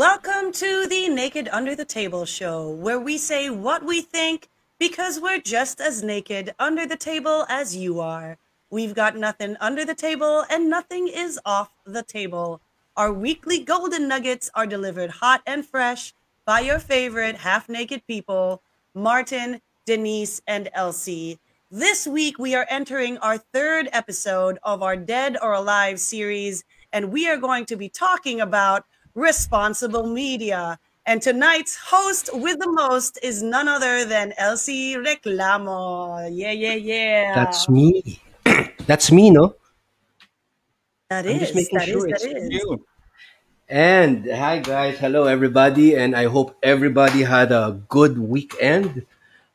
Welcome to the Naked Under the Table show, where we say what we think because we're just as naked under the table as you are. We've got nothing under the table and nothing is off the table. Our weekly golden nuggets are delivered hot and fresh by your favorite half-naked people, Martin, Denise, and Elsie. This week, we are entering our third episode of our Dead or Alive series, and we are going to be talking about responsible media. And tonight's host with the most is none other than Elsie Reclamo. Yeah. That's me. That's me, no? That is you. And hi, guys. Hello, everybody. And I hope everybody had a good weekend.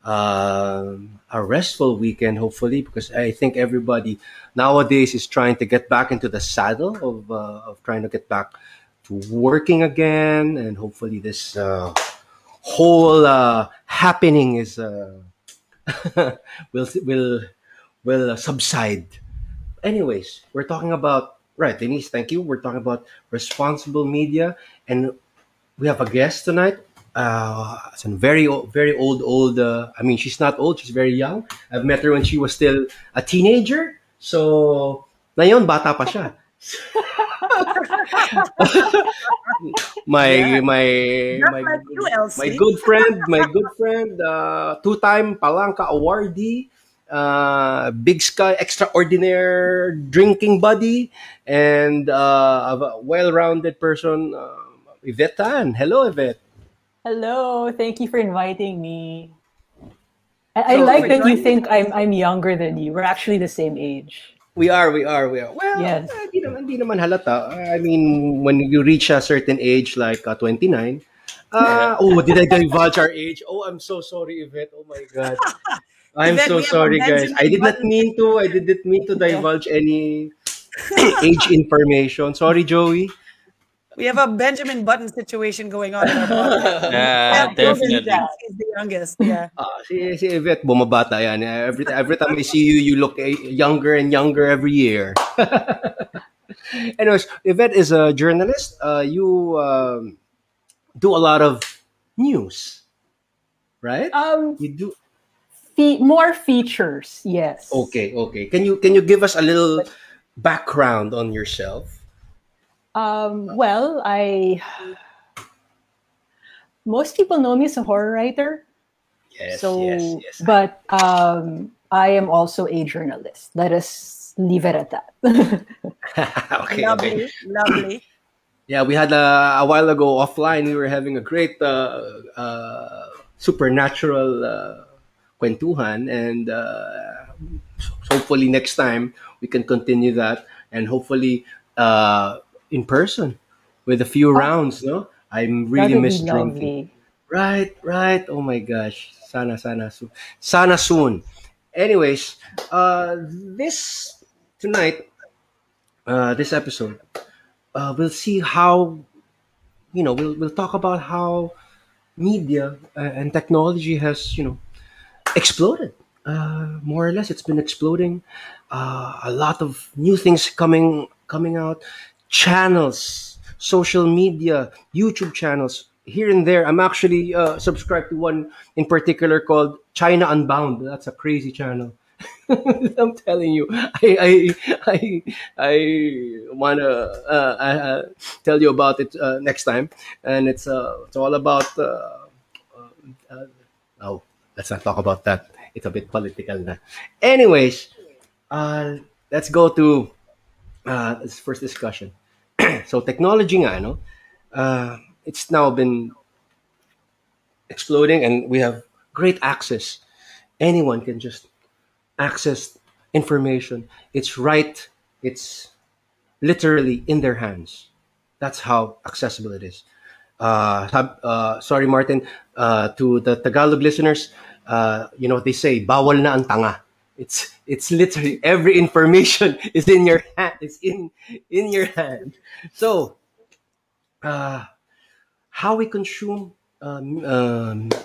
A restful weekend, hopefully, because I think everybody nowadays is trying to get back into the saddle of trying to get back to working again, and hopefully this whole happening is will subside. Anyways, we're talking about, right, Denise, thank you. We're talking about responsible media, and we have a guest tonight. It's a very old. I mean, she's not old; she's very young. I've met her when she was still a teenager. So, nayon bata pa siya. my good friend, two-time Palanca Awardee, Big Sky extraordinaire drinking buddy, and a well-rounded person, Yvette Tan. Hello, Yvette. Hello. Thank you for inviting me. I like that you think I'm younger than you. We're actually the same age. We are. Well, yes. Hindi naman halata. I mean, when you reach a certain age, like 29, oh, did I divulge our age? Oh, I'm so sorry, Yvette. Oh my God. I'm so sorry, guys. I didn't mean to divulge any age information. Sorry, Joey. We have a Benjamin Button situation going on in our podcast. Yeah, definitely. She's the youngest, yeah. Si Yvette, bumabata yan. Every time I see you, you look younger and younger every year. Anyways, Yvette is a journalist. You do a lot of news, right? You do more features, yes. Okay. Can you give us a little background on yourself? Well, most people know me as a horror writer. Yes. But I am also a journalist. Let us leave it at that. Okay. Lovely. Yeah, we had a while ago offline. We were having a great supernatural kwentuhan, and hopefully next time we can continue that, and hopefully. In person with a few rounds, no? I'm really miss drinking. Right. Oh my gosh. Sana soon. Anyways, this episode, we'll see how, we'll talk about how media and technology has, exploded. More or less, it's been exploding. A lot of new things coming out. Channels, social media, YouTube channels here and there. I'm actually subscribed to one in particular called China Unbound. That's a crazy channel. I'm telling you, I wanna tell you about it next time. And it's all about. Oh, let's not talk about that. It's a bit political now. Anyways, let's go to. This first discussion. So technology nga, no? It's now been exploding, and we have great access. Anyone can just access information. It's literally in their hands. That's how accessible it is. Sorry, Martin. To the Tagalog listeners, they say, bawal na ang tanga. It's literally every information is in your hand. It's in your hand. So, how we consume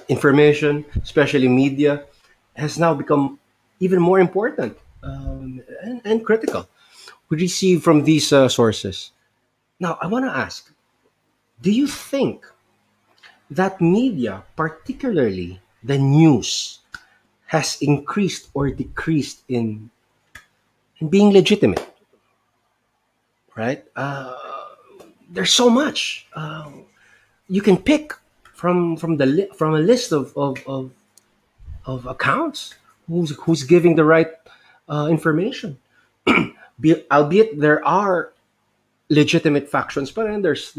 information, especially media, has now become even more important and critical. We receive from these sources. Now, I want to ask: Do you think that media, particularly the news, has increased or decreased in being legitimate? Right? There's so much you can pick from a list of accounts who's giving the right information. Albeit there are legitimate factions, but then there's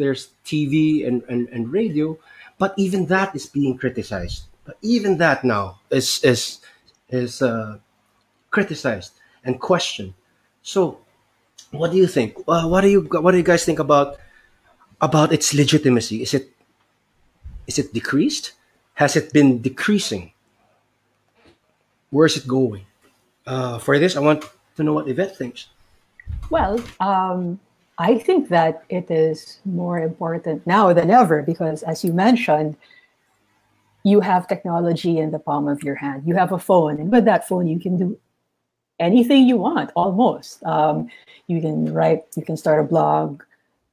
TV and radio, but even that is being criticized. But even that now is criticized and questioned. So, what do you think? What do you guys think about its legitimacy? Is it decreased? Has it been decreasing? Where is it going? For this, I want to know what Yvette thinks. Well, I think that it is more important now than ever because, as you mentioned, you have technology in the palm of your hand. You have a phone, and with that phone, you can do anything you want, almost. You can write, you can start a blog,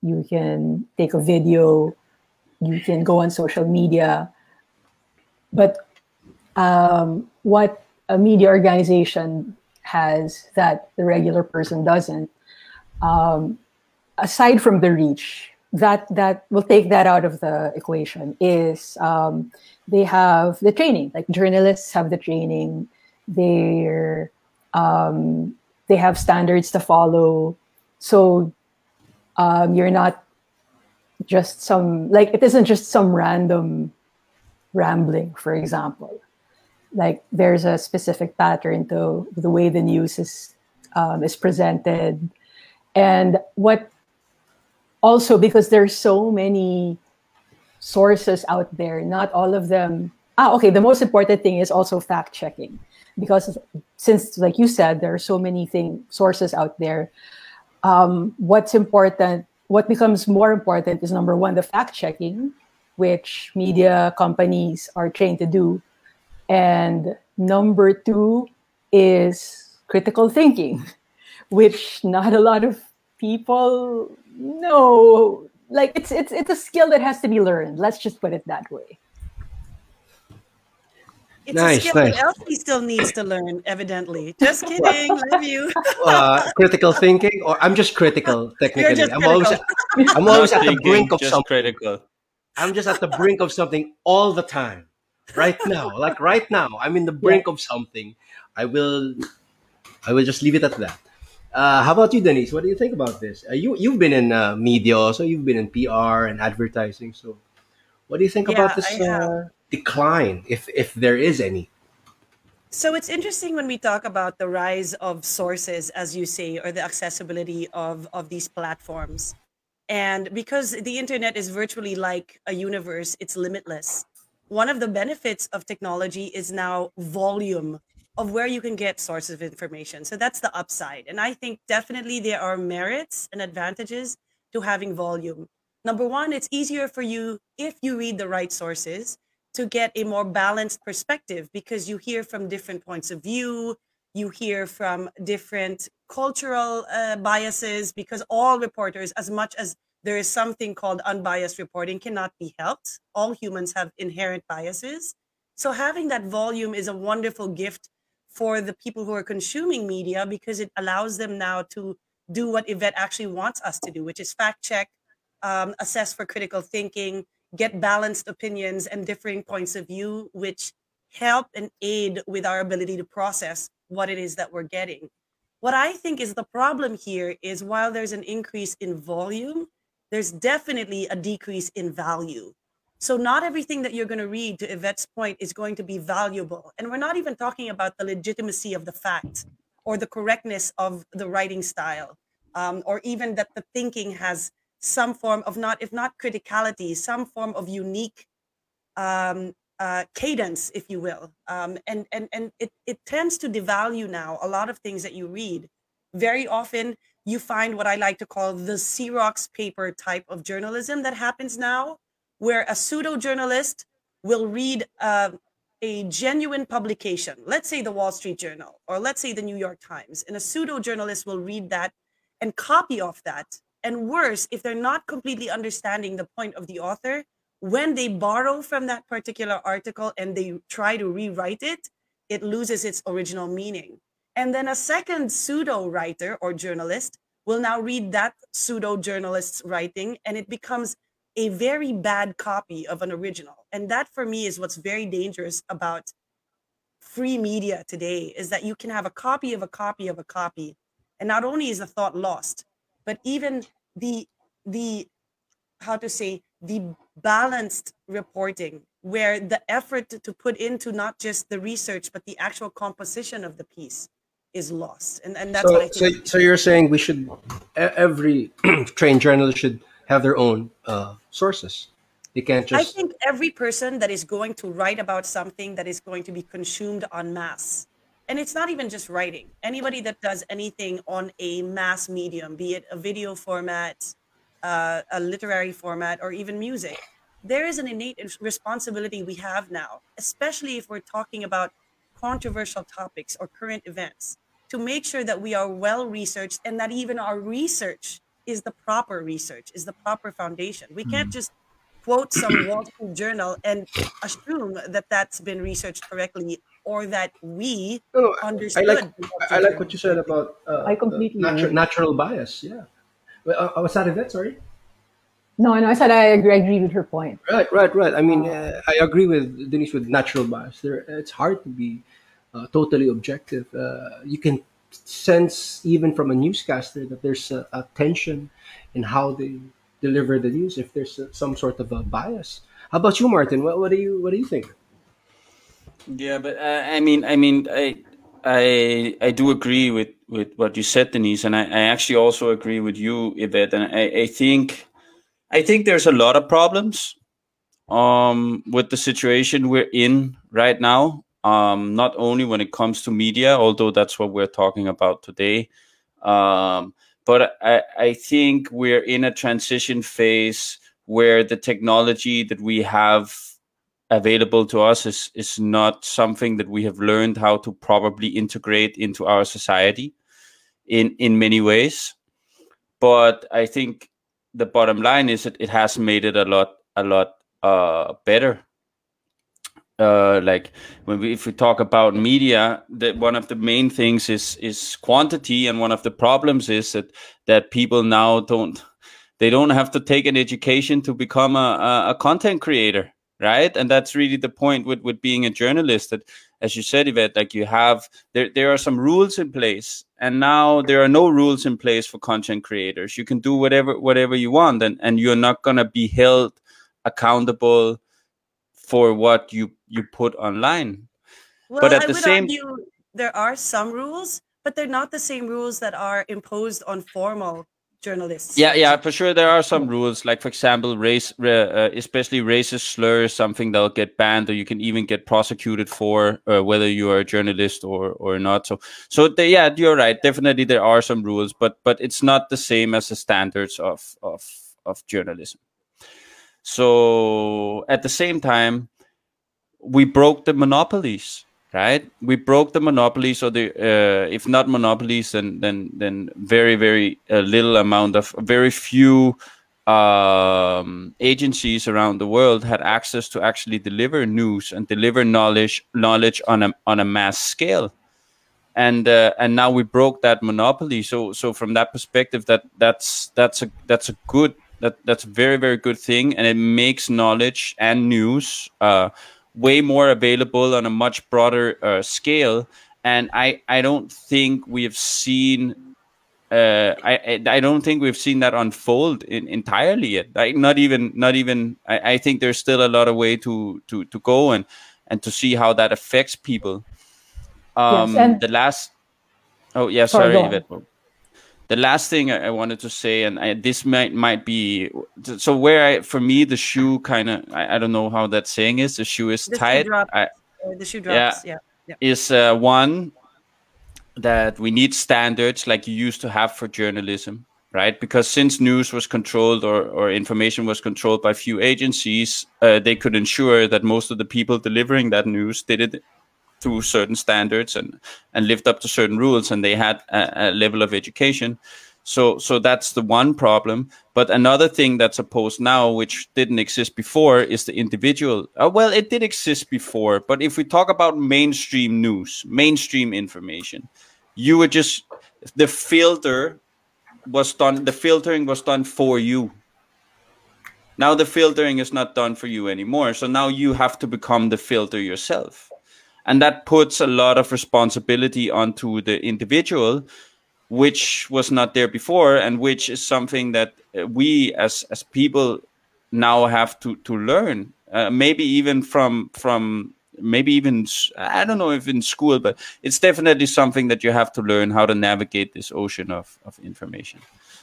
you can take a video, you can go on social media. But what a media organization has that the regular person doesn't, aside from the reach, that will take that out of the equation, is they have the training. Like, journalists have the training. They have standards to follow. So you're not just some, like, it isn't just some random rambling, for example. Like, there's a specific pattern to the way the news is presented. And what also, because there's so many sources out there, not all of them. Okay, the most important thing is also fact checking, because since, like you said, there are so many sources out there, what's important, what becomes more important is, number one, the fact checking, which media companies are trained to do. And number two is critical thinking, which not a lot of people know. Like, it's a skill that has to be learned. Let's just put it that way. It's nice, a skill that Elsie still needs to learn, evidently. Just kidding, love you. Critical thinking, or I'm just critical, technically. Just critical. I'm always at the brink of something. Critical. I'm just at the brink of something all the time. Right now, like right now, I'm in the brink of something. I will just leave it at that. How about you, Denise? What do you think about this? You've been in media also. You've been in PR and advertising. So, what do you think about this decline, if there is any? So it's interesting when we talk about the rise of sources, as you say, or the accessibility of these platforms, and because the internet is virtually like a universe, it's limitless. One of the benefits of technology is now volume of where you can get sources of information. So that's the upside. And I think definitely there are merits and advantages to having volume. Number one, it's easier for you, if you read the right sources, to get a more balanced perspective because you hear from different points of view, you hear from different cultural biases, because all reporters, as much as there is something called unbiased reporting, cannot be helped. All humans have inherent biases. So having that volume is a wonderful gift for the people who are consuming media because it allows them now to do what Yvette actually wants us to do, which is fact check, assess for critical thinking, get balanced opinions and differing points of view, which help and aid with our ability to process what it is that we're getting. What I think is the problem here is while there's an increase in volume, there's definitely a decrease in value. So not everything that you're going to read, to Yvette's point, is going to be valuable. And we're not even talking about the legitimacy of the fact or the correctness of the writing style, or even that the thinking has some form of, not, if not criticality, some form of unique cadence, if you will. And it tends to devalue now a lot of things that you read. Very often, you find what I like to call the Xerox paper type of journalism that happens now, where a pseudo-journalist will read a genuine publication, let's say the Wall Street Journal, or let's say the New York Times, and a pseudo-journalist will read that and copy off that And worse, if they're not completely understanding the point of the author, when they borrow from that particular article and they try to rewrite it, it loses its original meaning. And then a second pseudo-writer or journalist will now read that pseudo-journalist's writing, and it becomes a very bad copy of an original. And that, for me, is what's very dangerous about free media today, is that you can have a copy of a copy of a copy. And not only is the thought lost, but even the balanced reporting, where the effort to put into not just the research, but the actual composition of the piece is lost. And that's what I think. So you're saying we should, every trained journalist should have their own sources. They can't just... I think every person that is going to write about something that is going to be consumed en masse, and it's not even just writing, anybody that does anything on a mass medium, be it a video format, a literary format, or even music, there is an innate responsibility we have now, especially if we're talking about controversial topics or current events, to make sure that we are well-researched and that even our research is the proper research, is the proper foundation. We can't just quote some Wall Street Journal and assume that that's been researched correctly or that we understood. I like what you said about natural bias. Yeah. Was that Yvette? Sorry. No, I said I agree with her point. Right. I mean, I agree with Denise with natural bias. It's hard to be totally objective. You can sense even from a newscaster that there's a tension in how they deliver the news, if there's some sort of a bias. How about you, Martin? What do you think? Yeah, but I do agree with what you said, Denise, and I actually also agree with you, Yvette. And I think there's a lot of problems with the situation we're in right now. Not only when it comes to media, although that's what we're talking about today, but I think we're in a transition phase where the technology that we have available to us is not something that we have learned how to properly integrate into our society in many ways. But I think the bottom line is that it has made it a lot better. Like if we talk about media, that one of the main things is quantity, and one of the problems is that people now don't have to take an education to become a content creator, right? And that's really the point with being a journalist. That, as you said, Yvette, like you have there are some rules in place, and now there are no rules in place for content creators. You can do whatever you want, and you're not gonna be held accountable for what you put online. Well, but I would argue there are some rules, but they're not the same rules that are imposed on formal journalists. Yeah, for sure. There are some rules, like, for example, especially racist slurs, something that'll get banned, or you can even get prosecuted for, whether you are a journalist or not. So, you're right. Definitely there are some rules, but it's not the same as the standards of journalism. So at the same time, we broke the monopolies, right? We broke the monopolies, or if not monopolies, then very few agencies around the world had access to actually deliver news and deliver knowledge on a mass scale, and now we broke that monopoly. So from that perspective, that's a very, very good thing, and it makes knowledge and news way more available on a much broader scale. And I don't think we have seen that unfold entirely yet. Like not even. I think there's still a lot of way to go and to see how that affects people. The last thing I wanted to say, and for me, the shoe kind of, I don't know how that saying is, the shoe is tied. The shoe drops, yeah. Is one that we need standards like you used to have for journalism, right? Because since news was controlled or information was controlled by few agencies, they could ensure that most of the people delivering that news did it through certain standards and lived up to certain rules, and they had a level of education. So that's the one problem. But another thing that's opposed now, which didn't exist before, is the individual. Well, it did exist before, but if we talk about mainstream news, mainstream information, you were just, the filtering was done for you. Now the filtering is not done for you anymore. So now you have to become the filter yourself. And that puts a lot of responsibility onto the individual, which was not there before, and which is something that we as people now have to learn. Maybe even from maybe even, I don't know if in school, but it's definitely something that you have to learn, how to navigate this ocean of information.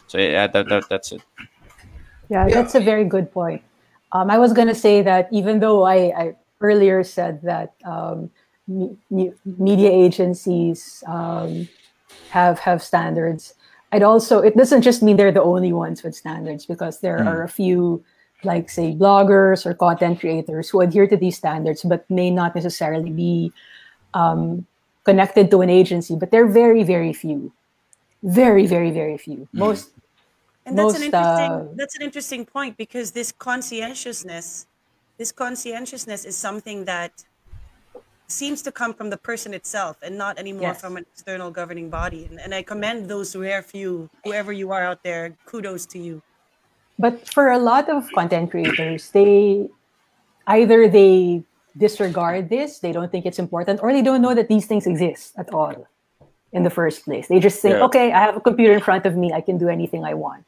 So yeah, that's it. Yeah, that's a very good point. I was going to say that even though I earlier said that media agencies have standards, it doesn't just mean they're the only ones with standards, because there are a few, like say bloggers or content creators, who adhere to these standards but may not necessarily be connected to an agency. But they're very, very few, very, very, very few. Most. And that's an interesting point, because this conscientiousness is something that seems to come from the person itself and not anymore from an external governing body. And I commend those rare few, whoever you are out there, kudos to you. But for a lot of content creators, they disregard this, they don't think it's important, or they don't know that these things exist at all in the first place. They just say, okay, I have a computer in front of me, I can do anything I want.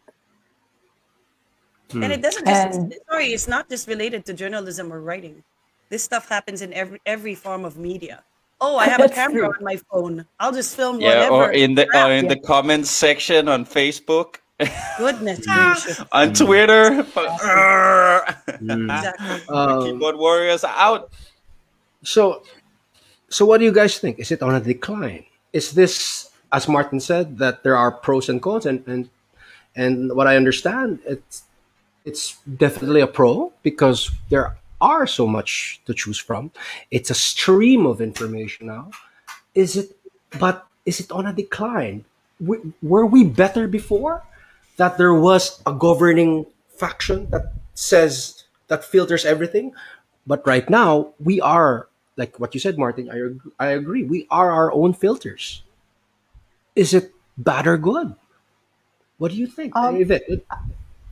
And it doesn't just, sorry, it's not just related to journalism or writing. This stuff happens in every form of media. Oh, I have a camera on my phone, I'll just film whatever. Or in the comments section on Facebook. Goodness gracious. On Twitter. Exactly. Keyboard warriors are out. So what do you guys think? Is it on a decline? Is this, as Martin said, that there are pros and cons, and what I understand, it's definitely a pro, because there are so much to choose from. It's a stream of information now. But is it on a decline? Were we better before, that there was a governing faction that says, that filters everything? But right now, we are, like what you said, Martin, I agree, we are our own filters. Is it bad or good? What do you think, Yvette?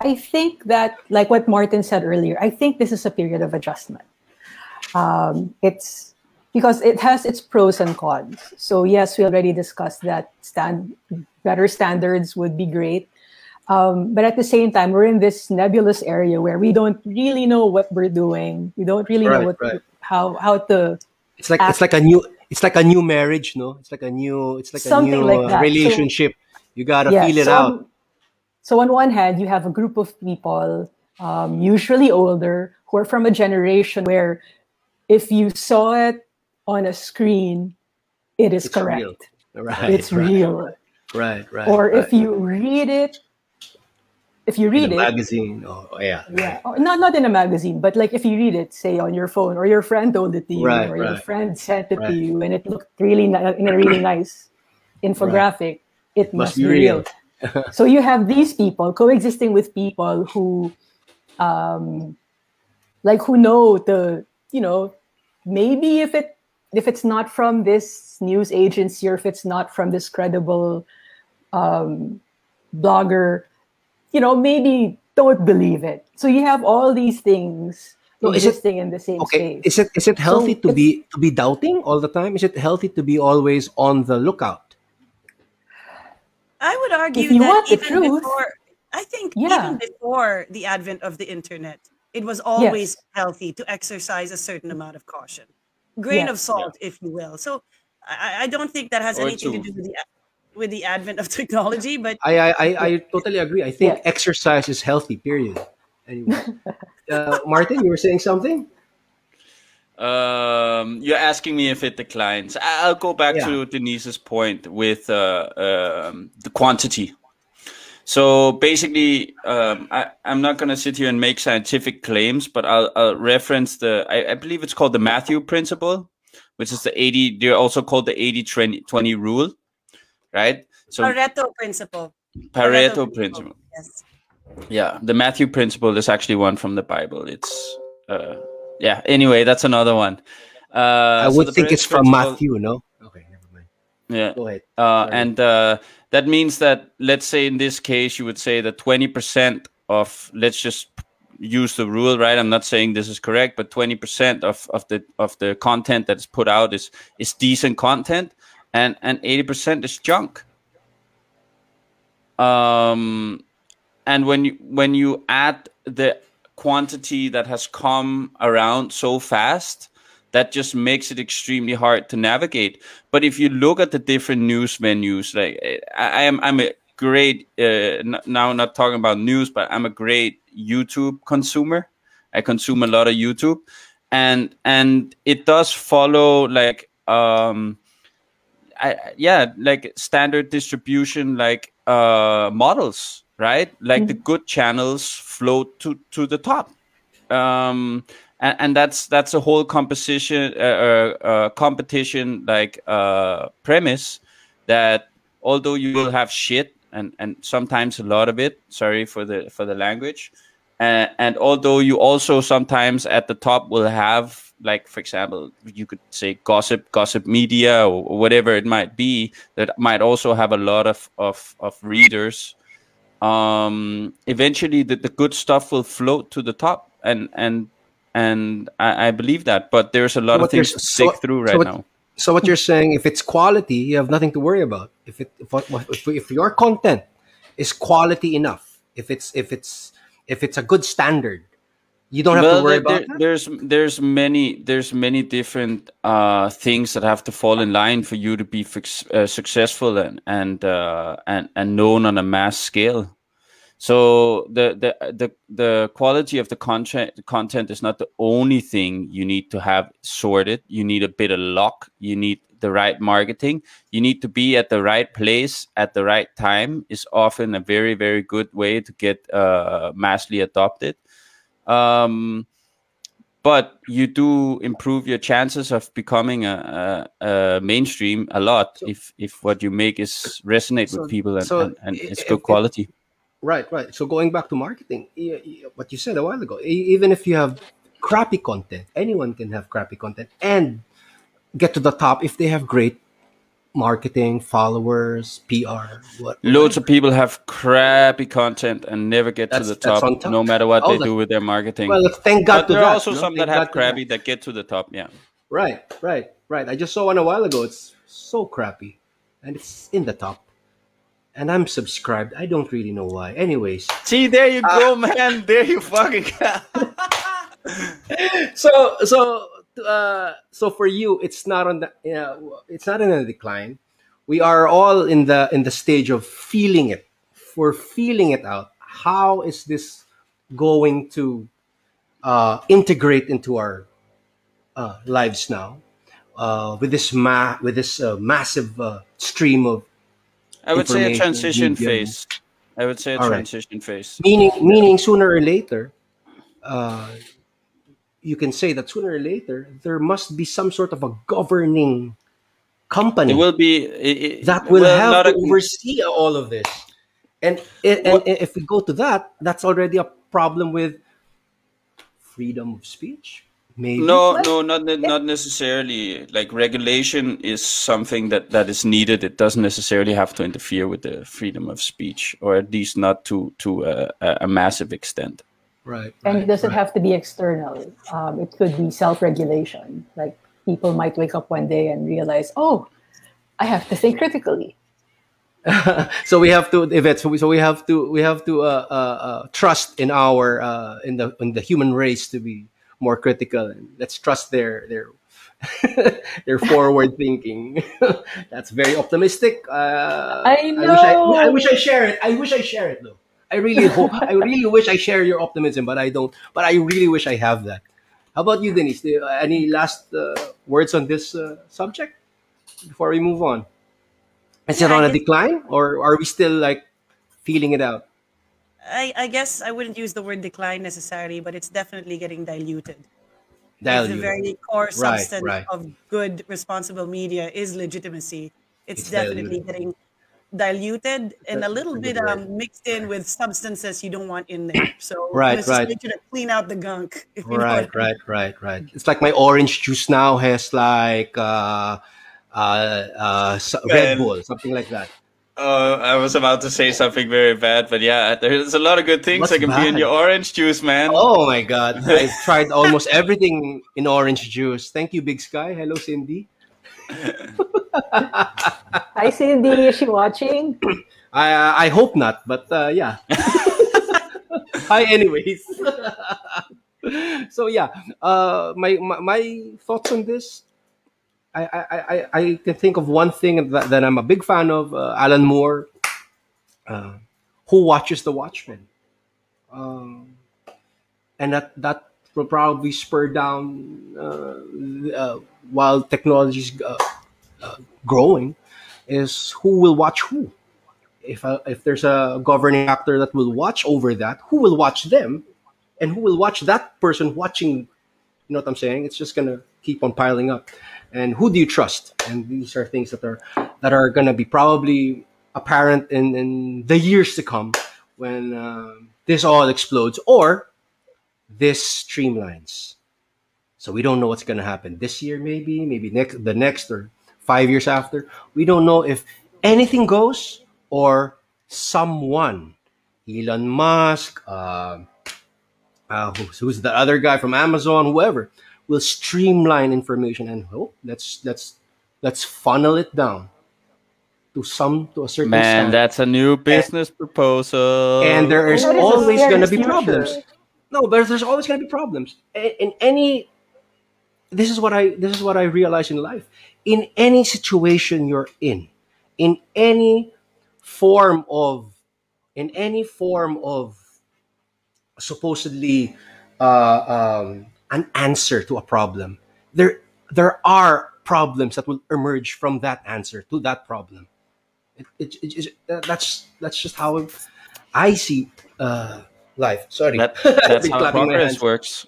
I think that, like what Martin said earlier, I think this is a period of adjustment. It's because it has its pros and cons. So yes, we already discussed that better standards would be great. But at the same time, we're in this nebulous area where we don't really know what we're doing. We don't really know how to. It's like a new marriage, no? It's like a new relationship. So, you gotta feel it out. So on one hand, you have a group of people, usually older, who are from a generation where if you saw it on a screen, it's correct. Real. Right, it's real. Right. Or if you read it, in a magazine. Oh, yeah. Oh, not in a magazine, but like if you read it, say on your phone, or your friend told it to you, or your friend sent it to you, and it looked really in a really nice infographic, it must be real. So you have these people coexisting with people who, who know maybe if it's not from this news agency, or if it's not from this credible blogger, maybe don't believe it. So you have all these things existing in the same space. Is it healthy to be doubting all the time? Is it healthy to be always on the lookout? I would argue that even before the advent of the internet, it was always healthy to exercise a certain amount of caution, grain of salt, if you will. So I don't think that has anything to do with the advent of technology. But I totally agree. I think exercise is healthy. Period. Anyway, Martin, you were saying something. You're asking me if it declines. I'll go back to Denise's point with the quantity. So basically, I'm not going to sit here and make scientific claims, but I'll reference I believe it's called the Matthew principle, which is they're also called the 80-20 rule, right? So Pareto principle. Pareto principle. Yes. Yeah, the Matthew principle is actually one from the Bible. It's yeah. Anyway, that's another one. I would think it's from Matthew, no? Okay, never mind. Yeah. Go ahead. And that means that, let's say in this case, you would say that 20% of, let's just use the rule, right? I'm not saying this is correct, but 20% of the content that's put out is decent content, and 80% is junk. And when you add the quantity that has come around so fast, that just makes it extremely hard to navigate. But if you look at the different news venues, like I'm a great now not talking about news, but I'm a great YouTube consumer. I consume a lot of YouTube, and it does follow like like standard distribution, like models, right? Like the good channels float to the top, and that's a whole composition competition like premise, that although you will have shit and sometimes a lot of it, sorry for the language, and although you also sometimes at the top will have, like, for example, you could say gossip media or whatever it might be, that might also have a lot of readers. Eventually the good stuff will float to the top, and I believe that, but there's a lot of things to stick through right now. So what you're saying, if it's quality, you have nothing to worry about. If your content is quality enough, if it's a good standard, you don't have to worry about that? There's many different things that have to fall in line for you to be successful and known on a mass scale. So the quality of the content is not the only thing you need to have sorted. You need a bit of luck. You need the right marketing. You need to be at the right place at the right time is often a very, very good way to get massively adopted. But you do improve your chances of becoming a mainstream a lot if what you make is resonate with people and it's good quality. Right. So going back to marketing, what you said a while ago, even if you have crappy content, anyone can have crappy content and get to the top if they have great marketing, followers, PR. Loads of people have crappy content and never get to the top, no matter what they do with their marketing. Well, thank God. But there are also some that have crappy that get to the top. Yeah. Right. I just saw one a while ago. It's so crappy, and it's in the top, and I'm subscribed. I don't really know why. Anyways, see, there you go, man. There you fucking go. So for you, it's not on the, it's not in a decline. We are all in the stage of feeling it. We're feeling it out. How is this going to integrate into our lives now with this massive stream of? I would say a transition phase. I would say a transition phase. Meaning sooner or later. You can say that sooner or later there must be some sort of a governing company. It will be that will have to oversee all of this. And if we go to that, that's already a problem with freedom of speech. Maybe. No, not necessarily. Like, regulation is something that is needed. It doesn't necessarily have to interfere with the freedom of speech, or at least not to a massive extent. Right, and it doesn't have to be external. It could be self-regulation. Like, people might wake up one day and realize, oh, I have to think critically. So we have to trust in our in the human race to be more critical, and let's trust their their forward thinking. That's very optimistic. I know. I wish I share it though. I really wish I share your optimism, but I don't. But I really wish I have that. How about you, Denise? Any last words on this subject before we move on? Is it on a decline, or are we still like feeling it out? I guess I wouldn't use the word decline necessarily, but it's definitely getting diluted. The very core substance of good, responsible media is legitimacy. It's definitely getting diluted and a little bit mixed in with substances you don't want in there. So right. Make sure to clean out the gunk. If you right. It's like my orange juice now has like Red Bull, something like that. I was about to say something very bad, but yeah, there's a lot of good things that can be in your orange juice, man. Oh my God. I tried almost everything in orange juice. Thank you, Big Sky. Hello, Cindy. Hi, Cindy. Is she watching? I hope not, but yeah. Hi, anyways. So yeah, my thoughts on this. I can think of one thing that I'm a big fan of, Alan Moore, who watches the Watchmen, and that will probably spur down while technology is growing, is who will watch who. If there's a governing actor that will watch over that, who will watch them, and who will watch that person watching? You know what I'm saying? It's just gonna keep on piling up. And who do you trust? And these are things that are going to be probably apparent in the years to come when this all explodes or this streamlines. So we don't know what's going to happen this year, maybe next, the next, or 5 years after. We don't know if anything goes or someone, Elon Musk, who's the other guy from Amazon, whoever, will streamline information and let's funnel it down to a certain. Man, standard. That's a new business proposal. And there is always going to be problems. No, but there's always going to be problems in any. This is what I realize in life. In any situation you're in any form of, supposedly. An answer to a problem, there are problems that will emerge from that answer to that problem. That's just how I see life. Sorry, that's how progress works.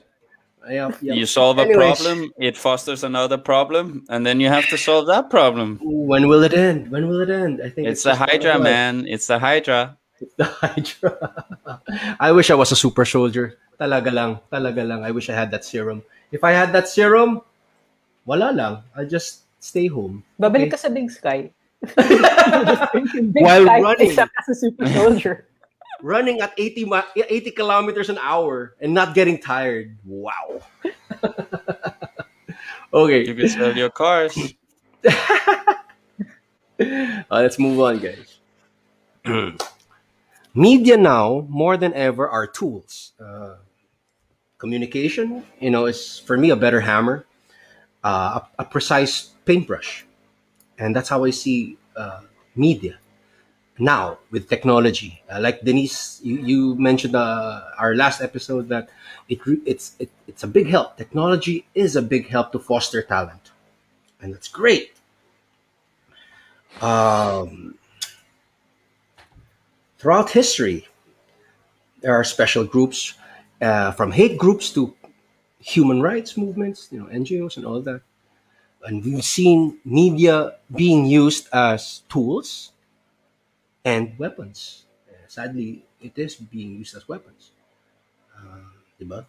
Yep. You solve a problem, it fosters another problem, and then you have to solve that problem. When will it end? When will it end? I think it's the Hydra, man. It's the Hydra. It's the Hydra. I wish I was a super soldier. Talaga lang. I wish I had that serum. If I had that serum, wala lang. I'll just stay home. Babalik ka sa Big Sky. While running. Except as a super soldier. Running at 80 kilometers an hour and not getting tired. Wow. Okay. You can sell your cars. Let's move on, guys. Media now, more than ever, are tools. Communication, is for me a better hammer, a precise paintbrush. And that's how I see media now with technology. Like Denise, you mentioned our last episode that it's a big help. Technology is a big help to foster talent. And that's great. Throughout history, there are special groups, from hate groups to human rights movements, NGOs and all that. And we've seen media being used as tools and weapons. Sadly, it is being used as weapons. Diba?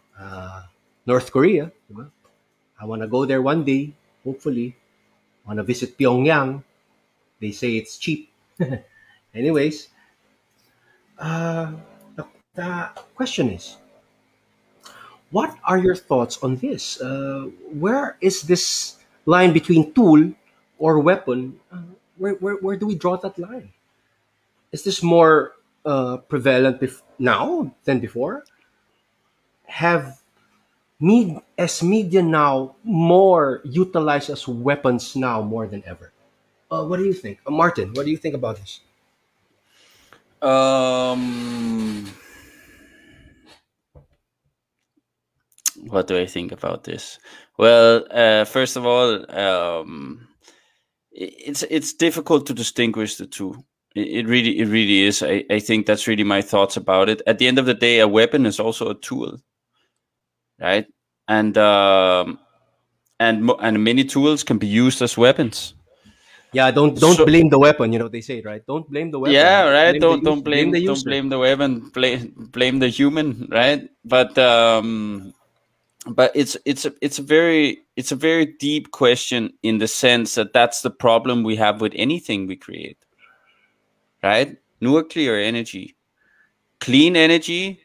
North Korea, diba? I want to go there one day, hopefully. I want to visit Pyongyang. They say it's cheap. Anyways. The question is, what are your thoughts on this? Where is this line between tool or weapon? Where do we draw that line? Is this more prevalent now than before? Is media now more utilized as weapons now more than ever? What do you think? Martin, what do you think about this? What do I think about this? Well, first of all, it's difficult to distinguish the two. It really is. I think that's really my thoughts about it. At the end of the day, a weapon is also a tool, right? And many tools can be used as weapons. Yeah, don't blame the weapon. You know they say, right? Don't blame the weapon. Yeah, right. Don't blame the weapon. Blame the human, right? But it's a very deep question in the sense that that's the problem we have with anything we create, right? Nuclear energy, clean energy,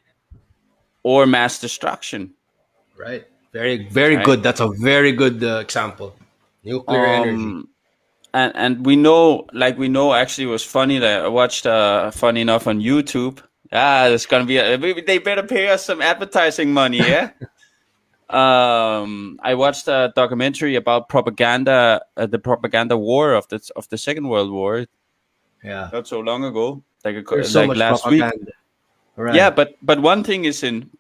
or mass destruction, right? Very good. That's a very good example. Nuclear energy. And we know actually it was funny that I watched funny enough on YouTube. There's gonna be they better pay us some advertising money, yeah. I watched a documentary about propaganda, the propaganda war of the Second World War. Yeah, not so long ago, like last propaganda. Week. Right. Yeah, but one thing is in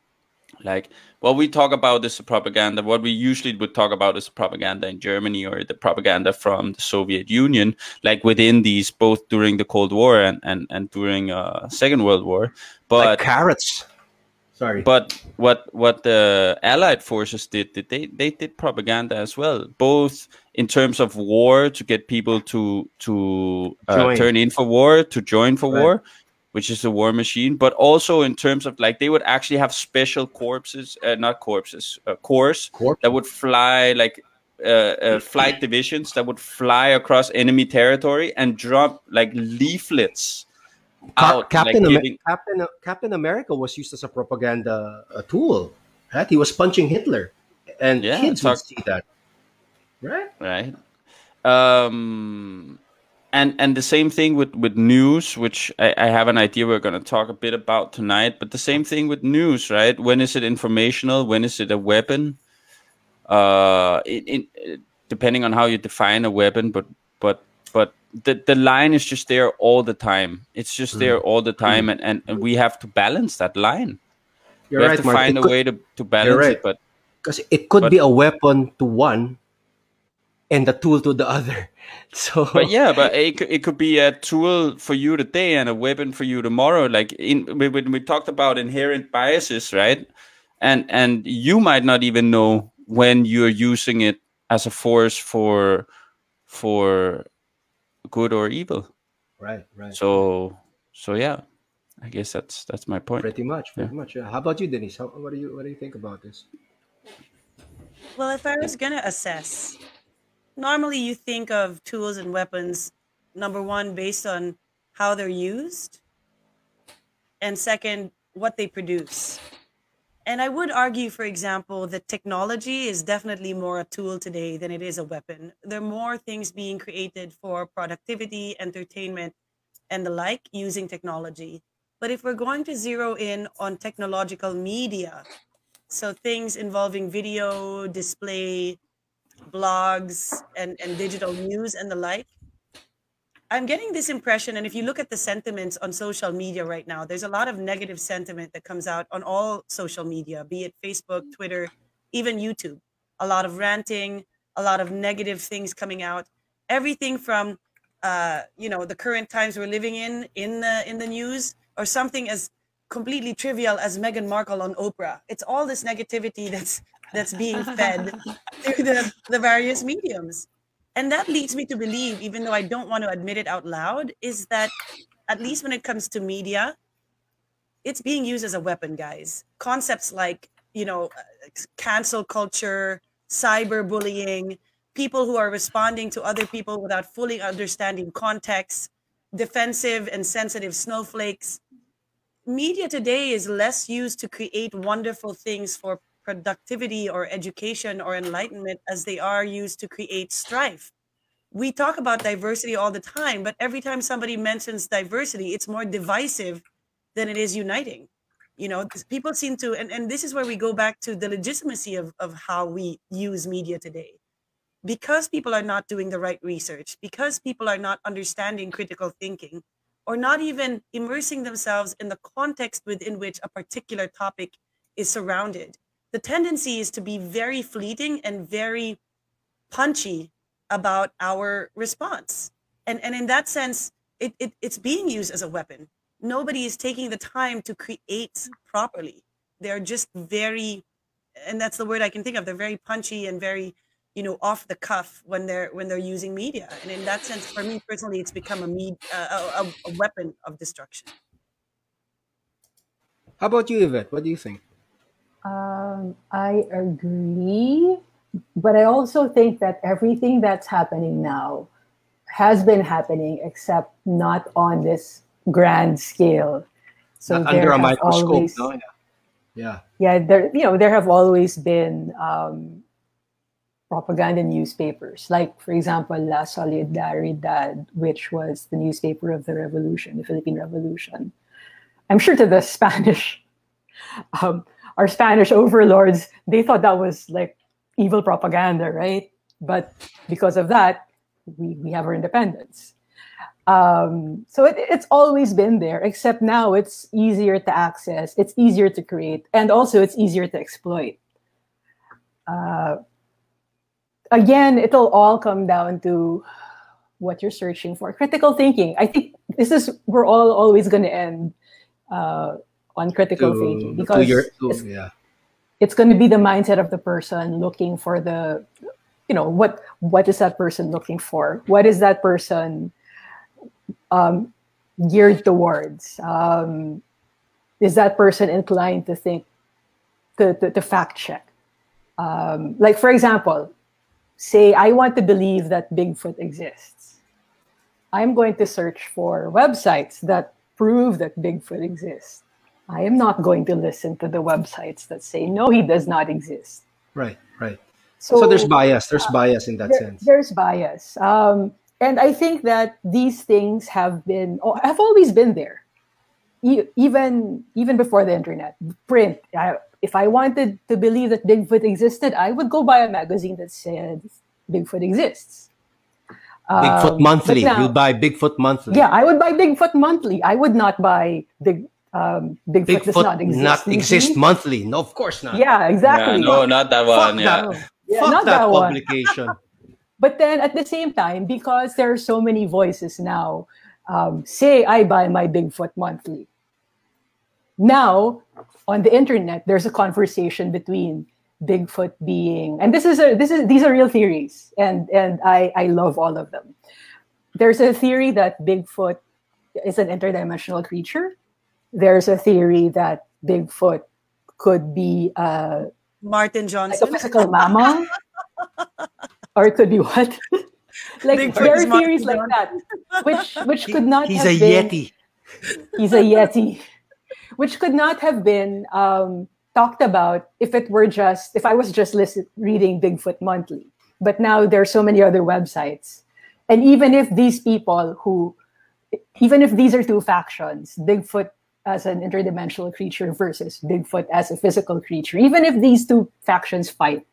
like. What we talk about is the propaganda. What we usually would talk about is propaganda in Germany or the propaganda from the Soviet Union, like within these, both during the Cold War and during Second World War. But like carrots. Sorry. But what the Allied forces did they did propaganda as well, both in terms of war to get people to turn in for war, to join for war. Which is a war machine, but also in terms of like they would actually have special corps that would fly like flight divisions that would fly across enemy territory and drop like leaflets out. Captain America was used as a propaganda tool, right? He was punching Hitler, and kids would see that, right? Right. And the same thing with news, which I have an idea we're going to talk a bit about tonight, but the same thing with news, right? When is it informational? When is it a weapon? Depending on how you define a weapon, but the line is just there all the time. It's just there all the time, and we have to balance that line. You're we have right, to Mark. Find it a could, way to balance right. it. Because it could be a weapon to one, and the tool to the other. So but it could be a tool for you today and a weapon for you tomorrow, like when we talked about inherent biases, right? And you might not even know when you're using it as a force for good or evil, right? So I guess that's my point pretty much. How about you, Denise? What do you think about this? Well, if I was gonna assess, normally you think of tools and weapons, number one, based on how they're used, and second, what they produce. And I would argue, for example, that technology is definitely more a tool today than it is a weapon. There are more things being created for productivity, entertainment, and the like using technology. But if we're going to zero in on technological media, so things involving video, display, blogs and digital news and the like, I'm getting this impression, and if you look at the sentiments on social media right now, there's a lot of negative sentiment that comes out on all social media, be it Facebook, Twitter, even YouTube. A lot of ranting, a lot of negative things coming out. Everything from the current times we're living in the news, or something as completely trivial as Meghan Markle on Oprah. It's all this negativity that's being fed through the various mediums. And that leads me to believe, even though I don't want to admit it out loud, is that at least when it comes to media, it's being used as a weapon, guys. Concepts like, cancel culture, cyberbullying, people who are responding to other people without fully understanding context, defensive and sensitive snowflakes. Media today is less used to create wonderful things for productivity or education or enlightenment as they are used to create strife. We talk about diversity all the time, but every time somebody mentions diversity, it's more divisive than it is uniting. People seem to, and this is where we go back to the legitimacy of how we use media today. Because people are not doing the right research, because people are not understanding critical thinking, or not even immersing themselves in the context within which a particular topic is surrounded, the tendency is to be very fleeting and very punchy about our response. And in that sense, it's being used as a weapon. Nobody is taking the time to create properly. They're just very, and that's the word I can think of, they're very punchy and very you know, off the cuff when they're using media. And in that sense, for me personally, it's become a weapon of destruction. How about you, Yvette? What do you think? I agree, but I also think that everything that's happening now has been happening, except not on this grand scale. So not under a microscope, always, no, yeah. Yeah, there, you know, there have always been propaganda newspapers, like, for example, La Solidaridad, which was the newspaper of the revolution, the Philippine Revolution. I'm sure to the Spanish, our Spanish overlords, they thought that was like evil propaganda, right? But because of that, we have our independence. So it's always been there, except now it's easier to access, it's easier to create, and also it's easier to exploit. Again, it'll all come down to what you're searching for. Critical thinking. I think this is, we're all always going to end on critical thinking, because it's going to be the mindset of the person looking for the, you know, what is that person looking for? What is that person geared towards? Is that person inclined to think, to fact check? Like, for example, say I want to believe that Bigfoot exists. I'm going to search for websites that prove that Bigfoot exists. I am not going to listen to the websites that say, no, he does not exist. Right, right. So there's bias. There's bias in that sense. There's bias. And I think that these things have been, have always been there, even before the internet. Print. If I wanted to believe that Bigfoot existed, I would go buy a magazine that said Bigfoot exists. Bigfoot Monthly. You buy Bigfoot Monthly. Yeah, I would buy Bigfoot Monthly. I would not buy Bigfoot does not exist. Not exist monthly. No, of course not. Yeah, exactly. Yeah, no, not that one. Fuck that publication. But then at the same time, because there are so many voices now, say I buy my Bigfoot Monthly. Now, on the internet, there's a conversation between Bigfoot being, and these are real theories, and I love all of them. There's a theory that Bigfoot is an interdimensional creature. There's a theory that Bigfoot could be Martin Johnson, like a physical mammal, or it could be what? Like Bigfoot, there are theories like that, which could not. He's a yeti, which could not have been talked about if I was just reading Bigfoot Monthly. But now there are so many other websites, and even if these are two factions, Bigfoot as an interdimensional creature versus Bigfoot as a physical creature. Even if these two factions fight,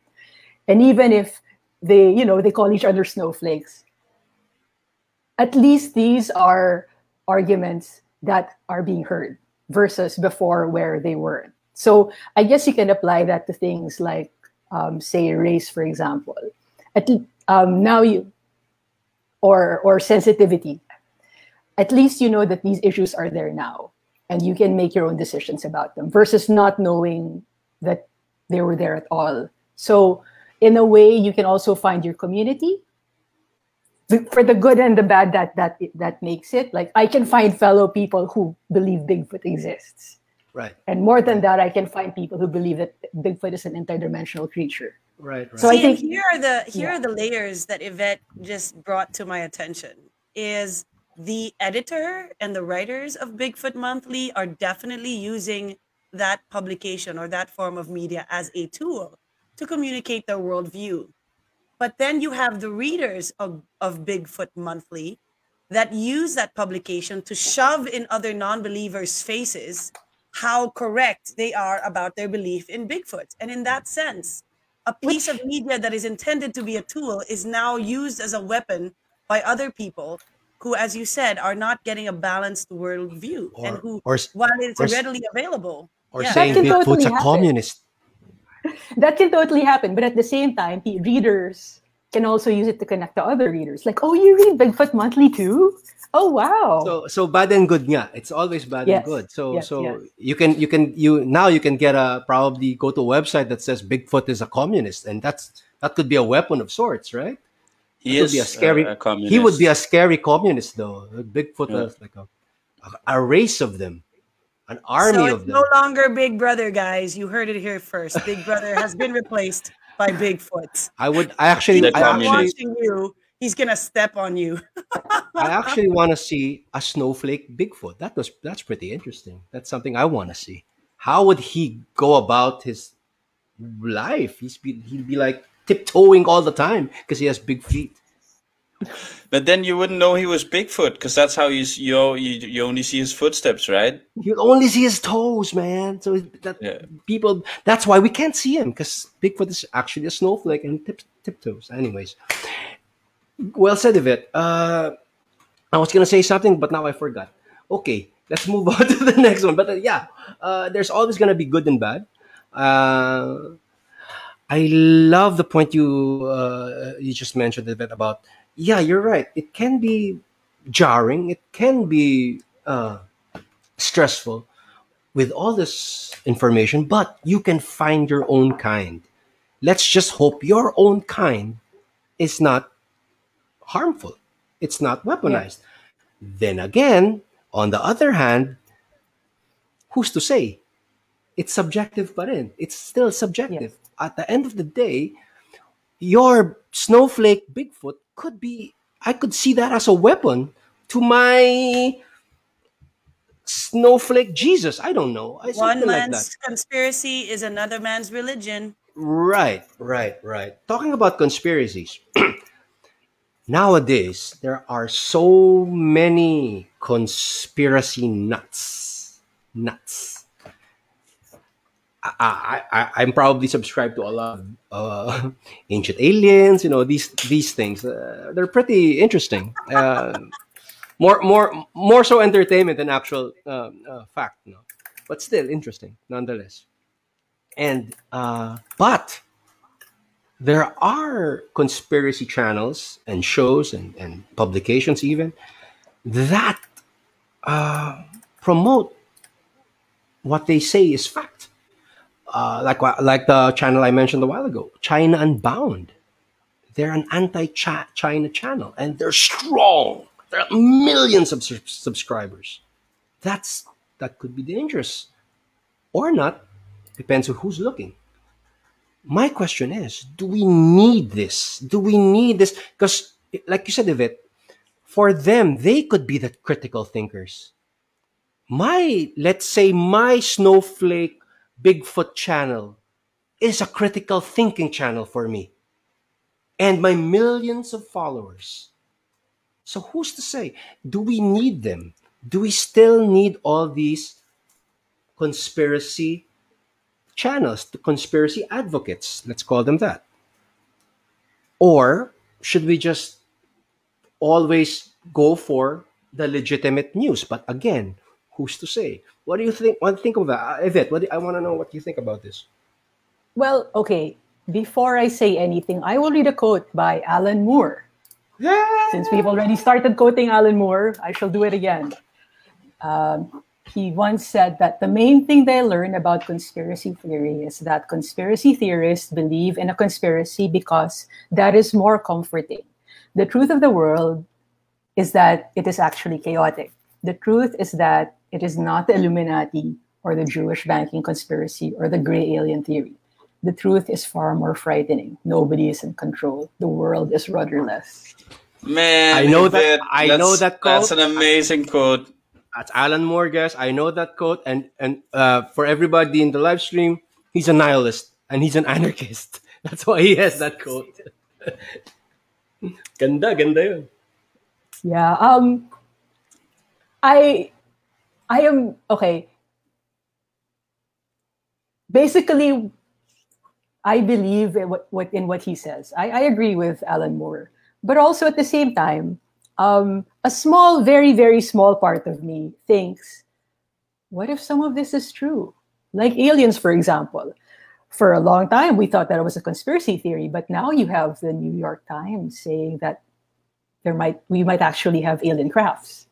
and even if they call each other snowflakes, at least these are arguments that are being heard versus before where they weren't. So I guess you can apply that to things like, say, race, for example. Or sensitivity. At least you know that these issues are there now, and you can make your own decisions about them versus not knowing that they were there at all. So in a way, you can also find your community for the good and the bad that makes it. Like, I can find fellow people who believe Bigfoot exists. Right. And more than that, I can find people who believe that Bigfoot is an interdimensional creature. Right. So see, I think here are the layers that Yvette just brought to my attention is, the editor and the writers of Bigfoot Monthly are definitely using that publication or that form of media as a tool to communicate their worldview. But then you have the readers of Bigfoot Monthly that use that publication to shove in other non-believers' faces how correct they are about their belief in Bigfoot. And in that sense, a piece of media that is intended to be a tool is now used as a weapon by other people who, as you said, are not getting a balanced worldview, and who, while it's readily available, saying Bigfoot's a communist. That can totally happen, but at the same time, the readers can also use it to connect to other readers. Like, oh, you read Bigfoot Monthly too? Oh wow. So bad and good, yeah. It's always bad and good. So you can get a probably go to a website that says Bigfoot is a communist, and that could be a weapon of sorts, right? He would be a scary communist though. Bigfoot is like a race of them. An army of them. No longer Big Brother, guys. You heard it here first. Big Brother has been replaced by Bigfoot. Watching you. He's gonna step on you. I actually want to see a snowflake Bigfoot. That's pretty interesting. That's something I want to see. How would he go about his life? He'd be like tiptoeing all the time because he has big feet. But then you wouldn't know he was Bigfoot because that's how you only see his footsteps, right? You only see his toes, man. So that's why we can't see him, because Bigfoot is actually a snowflake and tiptoes. Anyways, well said, Yvette. I was gonna say something, but now I forgot. Okay, let's move on to the next one. But there's always gonna be good and bad. I love the point you just mentioned, Yvette, about. Yeah, you're right. It can be jarring. It can be stressful with all this information, but you can find your own kind. Let's just hope your own kind is not harmful. It's not weaponized. Yeah. Then again, on the other hand, who's to say? It's subjective, but it's still subjective. Yeah. At the end of the day, your snowflake Bigfoot could be, I could see that as a weapon to my snowflake Jesus. I don't know. One man's conspiracy is another man's religion. Right. Talking about conspiracies. Nowadays, there are so many conspiracy nuts. I'm probably subscribed to a lot of ancient aliens. You know, these things. They're pretty interesting. More so entertainment than actual fact. No, but still interesting nonetheless. And but there are conspiracy channels and shows and publications even that promote what they say is fact. Like the channel I mentioned a while ago, China Unbound. They're an anti-China channel, and they're strong. There are millions of subscribers. That could be dangerous, or not. Depends on who's looking. My question is: do we need this? Do we need this? Because, like you said, Yvette, for them, they could be the critical thinkers. Let's say my snowflake Bigfoot channel is a critical thinking channel for me and my millions of followers. So who's to say? Do we need them? Do we still need all these conspiracy channels, the conspiracy advocates, let's call them that? Or should we just always go for the legitimate news? But again, who's to say? What do you think? Of that, Yvette? I want to know what you think about this. Well, okay. Before I say anything, I will read a quote by Alan Moore. Yeah. Since we've already started quoting Alan Moore, I shall do it again. He once said that the main thing they learn about conspiracy theory is that conspiracy theorists believe in a conspiracy because that is more comforting. The truth of the world is that it is actually chaotic. The truth is that it is not the Illuminati or the Jewish banking conspiracy or the gray alien theory. The truth is far more frightening. Nobody is in control. The world is rudderless. Man, I know that quote. That's an amazing quote. That's Alan Moore, guys. I know that quote. And for everybody in the live stream, he's a nihilist and he's an anarchist. That's why he has that quote. Ganda yun. Yeah. I am okay. Basically, I believe in what he says. I agree with Alan Moore, but also at the same time, a small, very, very small part of me thinks, what if some of this is true? Like aliens, for example. For a long time, we thought that it was a conspiracy theory, but now you have the New York Times saying that we might actually have alien crafts.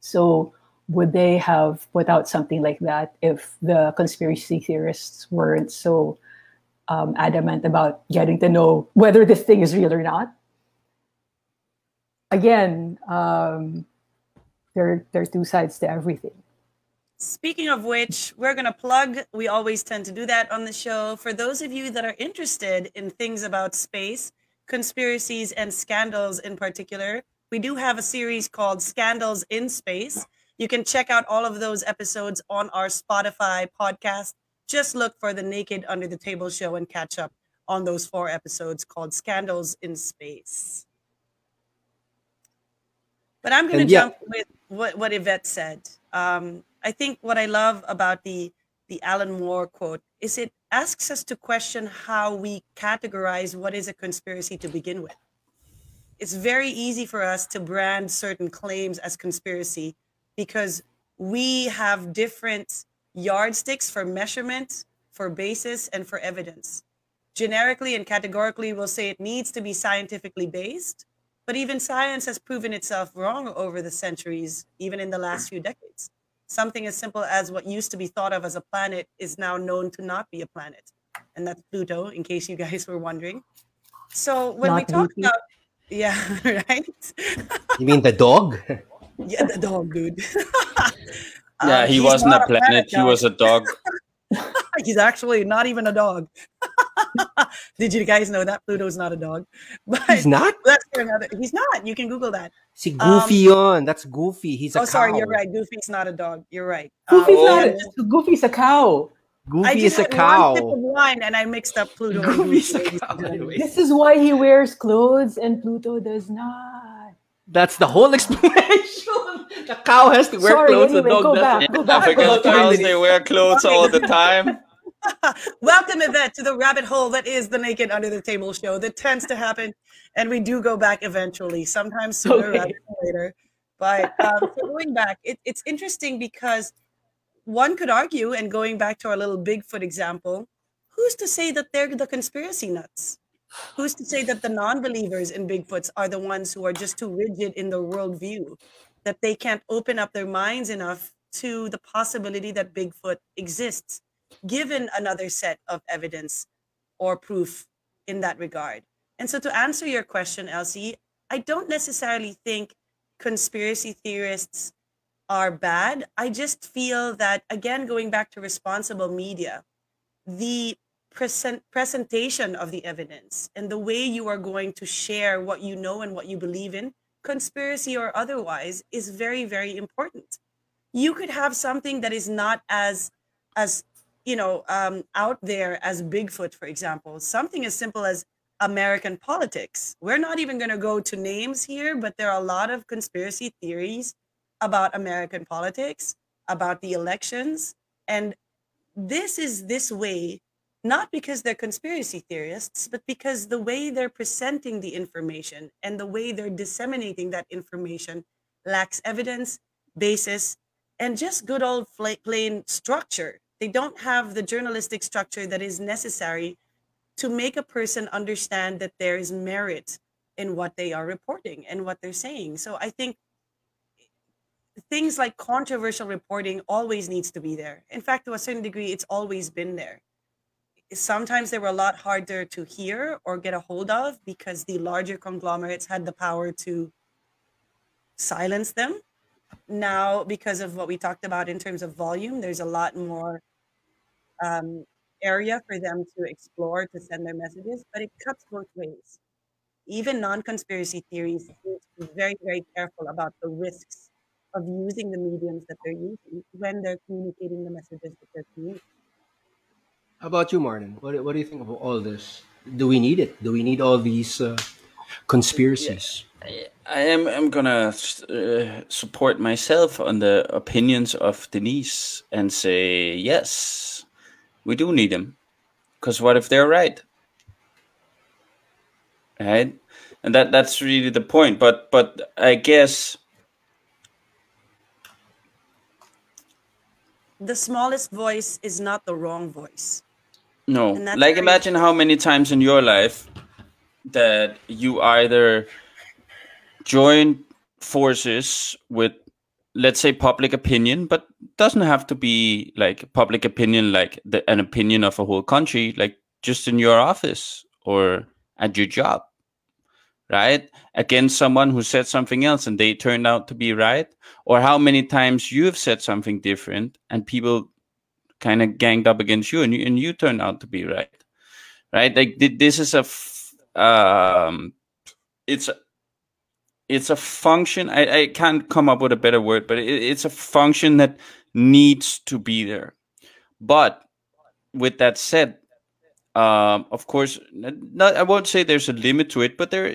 So would they have put out something like that if the conspiracy theorists weren't so adamant about getting to know whether this thing is real or not? Again, there are two sides to everything. Speaking of which, we're going to plug. We always tend to do that on the show. For those of you that are interested in things about space, conspiracies, and scandals in particular, we do have a series called Scandals in Space. You can check out all of those episodes on our Spotify podcast. Just look for the Naked Under the Table show and catch up on those 4 episodes called Scandals in Space. But I'm going to jump with what Yvette said. I think what I love about the Alan Moore quote is it asks us to question how we categorize what is a conspiracy to begin with. It's very easy for us to brand certain claims as conspiracy because we have different yardsticks for measurement, for basis, and for evidence. Generically and categorically, we'll say it needs to be scientifically based, but even science has proven itself wrong over the centuries, even in the last few decades. Something as simple as what used to be thought of as a planet is now known to not be a planet. And that's Pluto, in case you guys were wondering. So when we talk about... Yeah, right? You mean the dog? Yeah, the dog, dude. Yeah, he wasn't a planet. He was a dog. He's actually not even a dog. Did you guys know that Pluto's not a dog? But he's not? That's for another. He's not. You can Google that. See, Goofy on. That's Goofy. He's a cow. Oh, sorry. You're right. Goofy's not a dog. You're right. Goofy's a cow. Goofy is a cow. I just had one sip of wine and I mixed up Pluto. Goofy's a cow. This is why he wears clothes and Pluto does not. That's the whole explanation. The cow has to wear clothes. Anyway, the dog doesn't. African cows, they wear clothes all the time. Welcome, Yvette, to the rabbit hole that is the Naked Under the Table show that tends to happen, and we do go back eventually, sometimes sooner rather than later. But so going back, it's interesting because one could argue, and going back to our little Bigfoot example, who's to say that they're the conspiracy nuts? Who's to say that the non-believers in Bigfoots are the ones who are just too rigid in their worldview, that they can't open up their minds enough to the possibility that Bigfoot exists, given another set of evidence or proof in that regard? And so to answer your question, Elsie, I don't necessarily think conspiracy theorists are bad. I just feel that, again, going back to responsible media, the presentation of the evidence and the way you are going to share what you know and what you believe in, conspiracy or otherwise, is very, very important. You could have something that is not as you know, out there as Bigfoot, for example, something as simple as American politics. We're not even going to go to names here, but there are a lot of conspiracy theories about American politics, about the elections. And this is this way, not because they're conspiracy theorists, but because the way they're presenting the information and the way they're disseminating that information lacks evidence, basis, and just good old plain structure. They don't have the journalistic structure that is necessary to make a person understand that there is merit in what they are reporting and what they're saying. So I think things like controversial reporting always needs to be there. In fact, to a certain degree, it's always been there. Sometimes they were a lot harder to hear or get a hold of because the larger conglomerates had the power to silence them. Now, because of what we talked about in terms of volume, there's a lot more area for them to explore, to send their messages, but it cuts both ways. Even non-conspiracy theories need to be very, very careful about the risks of using the mediums that they're using when they're communicating the messages that they're communicating. How about you, Martin? What do you think of all this? Do we need it? Do we need all these conspiracies? Yeah. I'm gonna support myself on the opinions of Denise and say, yes, we do need them. Because what if they're right? Right? And that's really the point. But I guess... the smallest voice is not the wrong voice. No. Like, imagine how many times in your life that you either... join forces with, let's say, public opinion, but doesn't have to be like public opinion, like an opinion of a whole country, like just in your office or at your job, right? Against someone who said something else and they turned out to be right. Or how many times you've said something different and people kind of ganged up against you, and you turned out to be right, right? Like this is it's a function. I can't come up with a better word, but it's a function that needs to be there. But with that said, of course, I won't say there's a limit to it, but there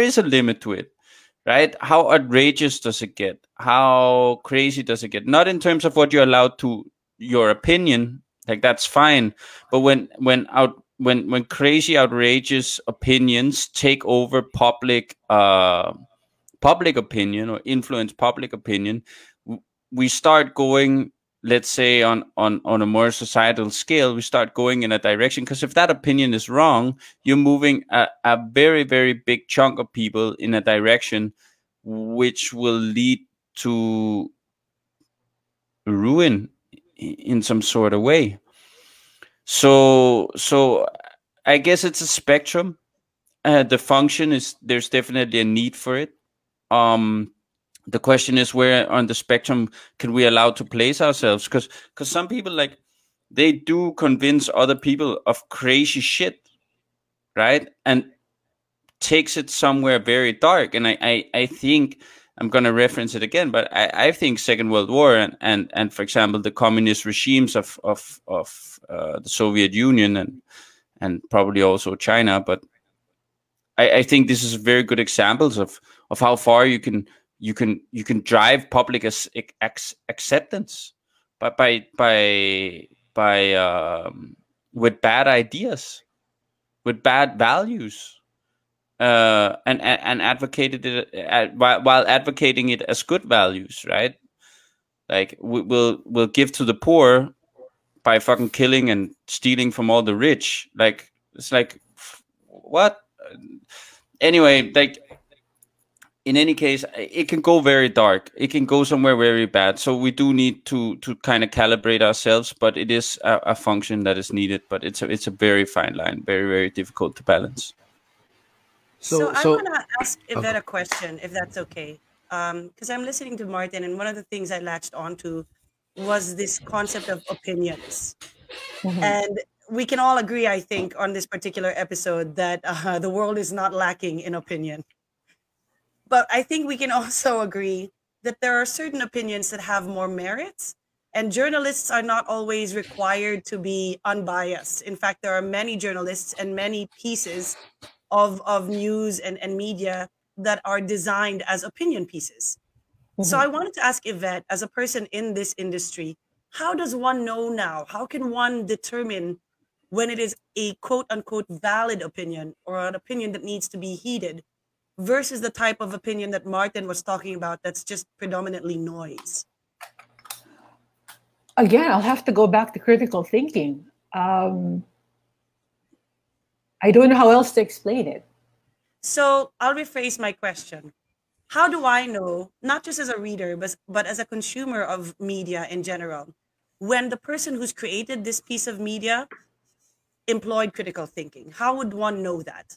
is a limit to it, right? How outrageous does it get? How crazy does it get? Not in terms of what you're allowed to, your opinion, like that's fine. But when crazy, outrageous opinions take over public opinion or influence public opinion, we start going, let's say on a more societal scale, we start going in a direction, because if that opinion is wrong, you're moving a very, very big chunk of people in a direction which will lead to ruin in some sort of way. So I guess it's a spectrum. The function is, there's definitely a need for it. The question is, where on the spectrum can we allow to place ourselves? Because some people, like, they do convince other people of crazy shit, right? And takes it somewhere very dark. And I think, I'm going to reference it again, but I think Second World War and for example, the communist regimes of the Soviet Union and probably also China. But I think this is very good examples of how far you can drive public acceptance by with bad ideas, with bad values, and advocated it while advocating it as good values, right? Like we'll give to the poor by fucking killing and stealing from all the rich. Like it's like what? Anyway, like, in any case, it can go very dark. It can go somewhere very bad. So we do need to kind of calibrate ourselves, but it is a function that is needed. But it's a very fine line, very, very difficult to balance. So I want to ask Yvette a question, if that's okay. Because I'm listening to Martin, and one of the things I latched onto was this concept of opinions. Mm-hmm. And we can all agree, I think, on this particular episode that the world is not lacking in opinion. But I think we can also agree that there are certain opinions that have more merits, and journalists are not always required to be unbiased. In fact, there are many journalists and many pieces of news and media that are designed as opinion pieces. Mm-hmm. So I wanted to ask Yvette, as a person in this industry, how does one know now? How can one determine when it is a quote unquote valid opinion or an opinion that needs to be heeded, versus the type of opinion that Martin was talking about that's just predominantly noise? Again, I'll have to go back to critical thinking. I don't know how else to explain it. So I'll rephrase my question. How do I know, not just as a reader, but as a consumer of media in general, when the person who's created this piece of media employed critical thinking? How would one know that?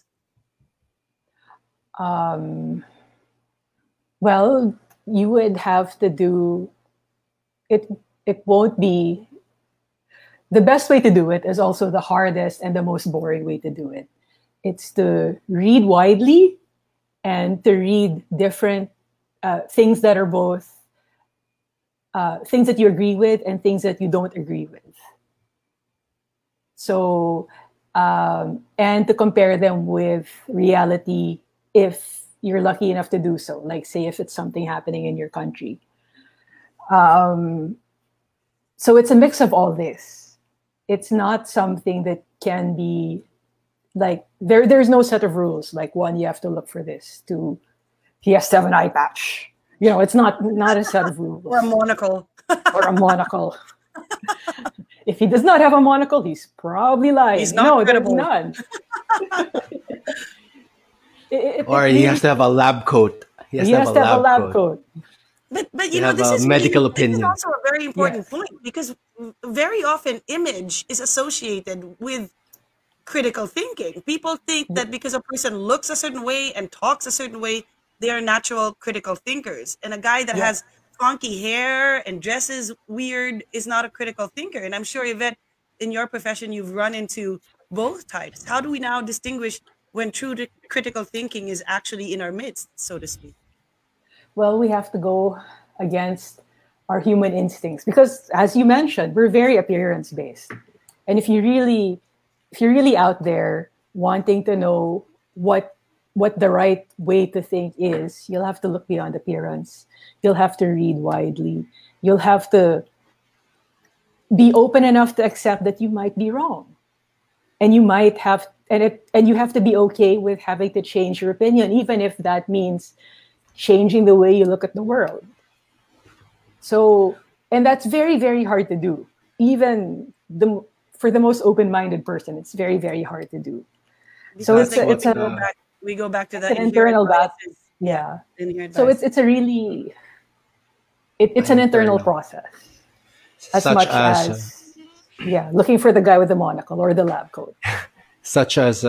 Well, you would have to do it. It won't be the best way to do it, is also the hardest and the most boring way to do it. It's to read widely and to read different things that are both things that you agree with and things that you don't agree with. So, and to compare them with reality, if you're lucky enough to do so, like say if it's something happening in your country. So it's a mix of all this. It's not something that can be like, there's no set of rules. Like one, you have to look for this, two, he has to have an eye patch. You know, it's not a set of rules. Or a monocle. Or a monocle. If he does not have a monocle, he's probably lying. He's not credible. There's none. Or he has to have a lab coat. He has to have a lab coat. But you know, this is also a very important point, because very often image is associated with critical thinking. People think that because a person looks a certain way and talks a certain way, they are natural critical thinkers. And a guy that has funky hair and dresses weird is not a critical thinker. And I'm sure, Yvette, in your profession, you've run into both types. How do we now distinguish when true critical thinking is actually in our midst, so to speak? Well, we have to go against our human instincts, because as you mentioned, we're very appearance-based. And if you're really out there wanting to know what the right way to think is, you'll have to look beyond appearance. You'll have to read widely. You'll have to be open enough to accept that you might be wrong. And you might have, and you have to be okay with having to change your opinion, even if that means changing the way you look at the world. So, and that's very, very hard to do. Even for the most open-minded person, it's very, very hard to do. Because so we go back to that internal battle. Yeah. So it's a really, it's an internal process. As Such much as looking for the guy with the monocle or the lab coat. Such as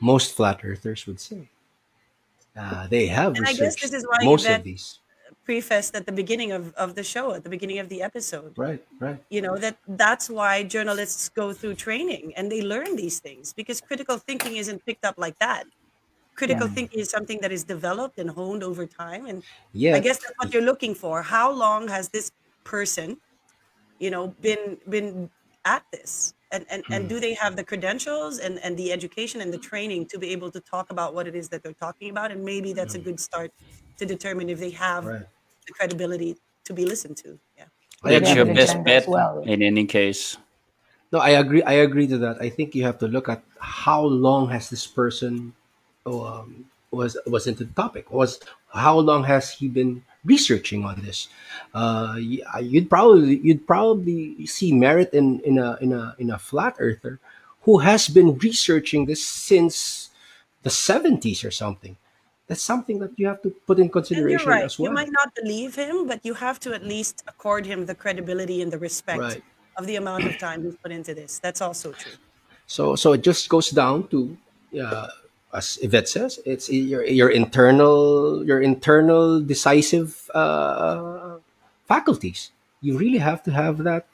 most flat earthers would say. They have researched. I guess this is why most of these prefaced at the beginning of the show, at the beginning of the episode. Right. You know, that's why journalists go through training and they learn these things, because critical thinking isn't picked up like that. Critical thinking is something that is developed and honed over time. And I guess that's what you're looking for. How long has this person, you know, been at this? And do they have the credentials and the education and the training to be able to talk about what it is that they're talking about? And maybe that's a good start to determine if they have the credibility to be listened to. Yeah, that's your best bet in any case. No, I agree to that. I think you have to look at how long has this person was into the topic. How long has he been researching on this? You'd probably see merit in a flat earther who has been researching this since the 70s or something. That's something that you have to put in consideration as well. You might not believe him, but you have to at least accord him the credibility and the respect of the amount of time he's put into this. That's also true. So it just goes down to as Yvette says, it's your internal decisive faculties. You really have to have that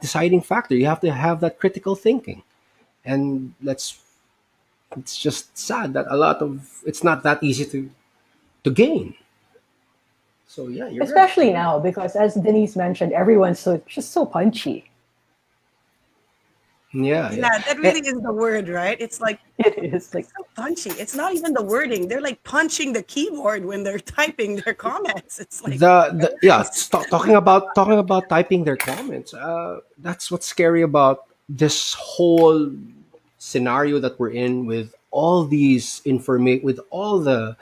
deciding factor. You have to have that critical thinking, and it's just sad that it's not that easy to gain. So you're especially now, because as Denise mentioned, everyone's just so punchy. Yeah, that really is the word, right? It's like it's so punchy. It's not even the wording. They're like punching the keyboard when they're typing their comments. It's like talking about typing their comments. That's what's scary about this whole scenario that we're in, with all these with all the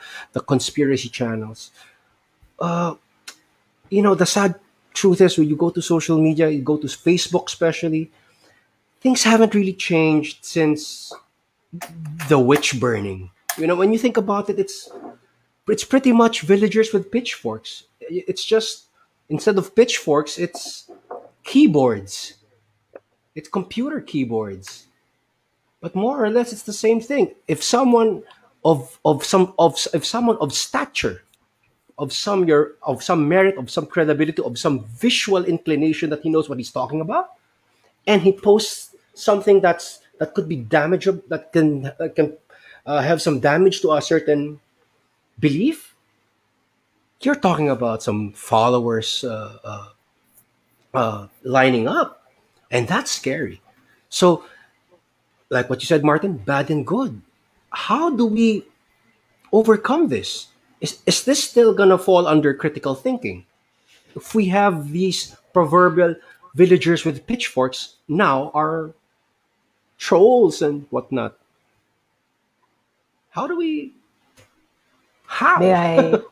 conspiracy channels. You know, the sad truth is, when you go to social media, you go to Facebook especially, things haven't really changed since the witch burning. You know, when you think about it, it's pretty much villagers with pitchforks. It's just, instead of pitchforks, it's keyboards. It's computer keyboards. But more or less, it's the same thing. If someone of stature, of some merit, of some credibility, of some visual inclination that he knows what he's talking about, and he posts something that could be damaging, that can have some damage to a certain belief, you're talking about some followers lining up, and that's scary. So, like what you said, Martin, bad and good. How do we overcome this? Is this still gonna fall under critical thinking? If we have these proverbial villagers with pitchforks, now are trolls and whatnot. How do we? How? May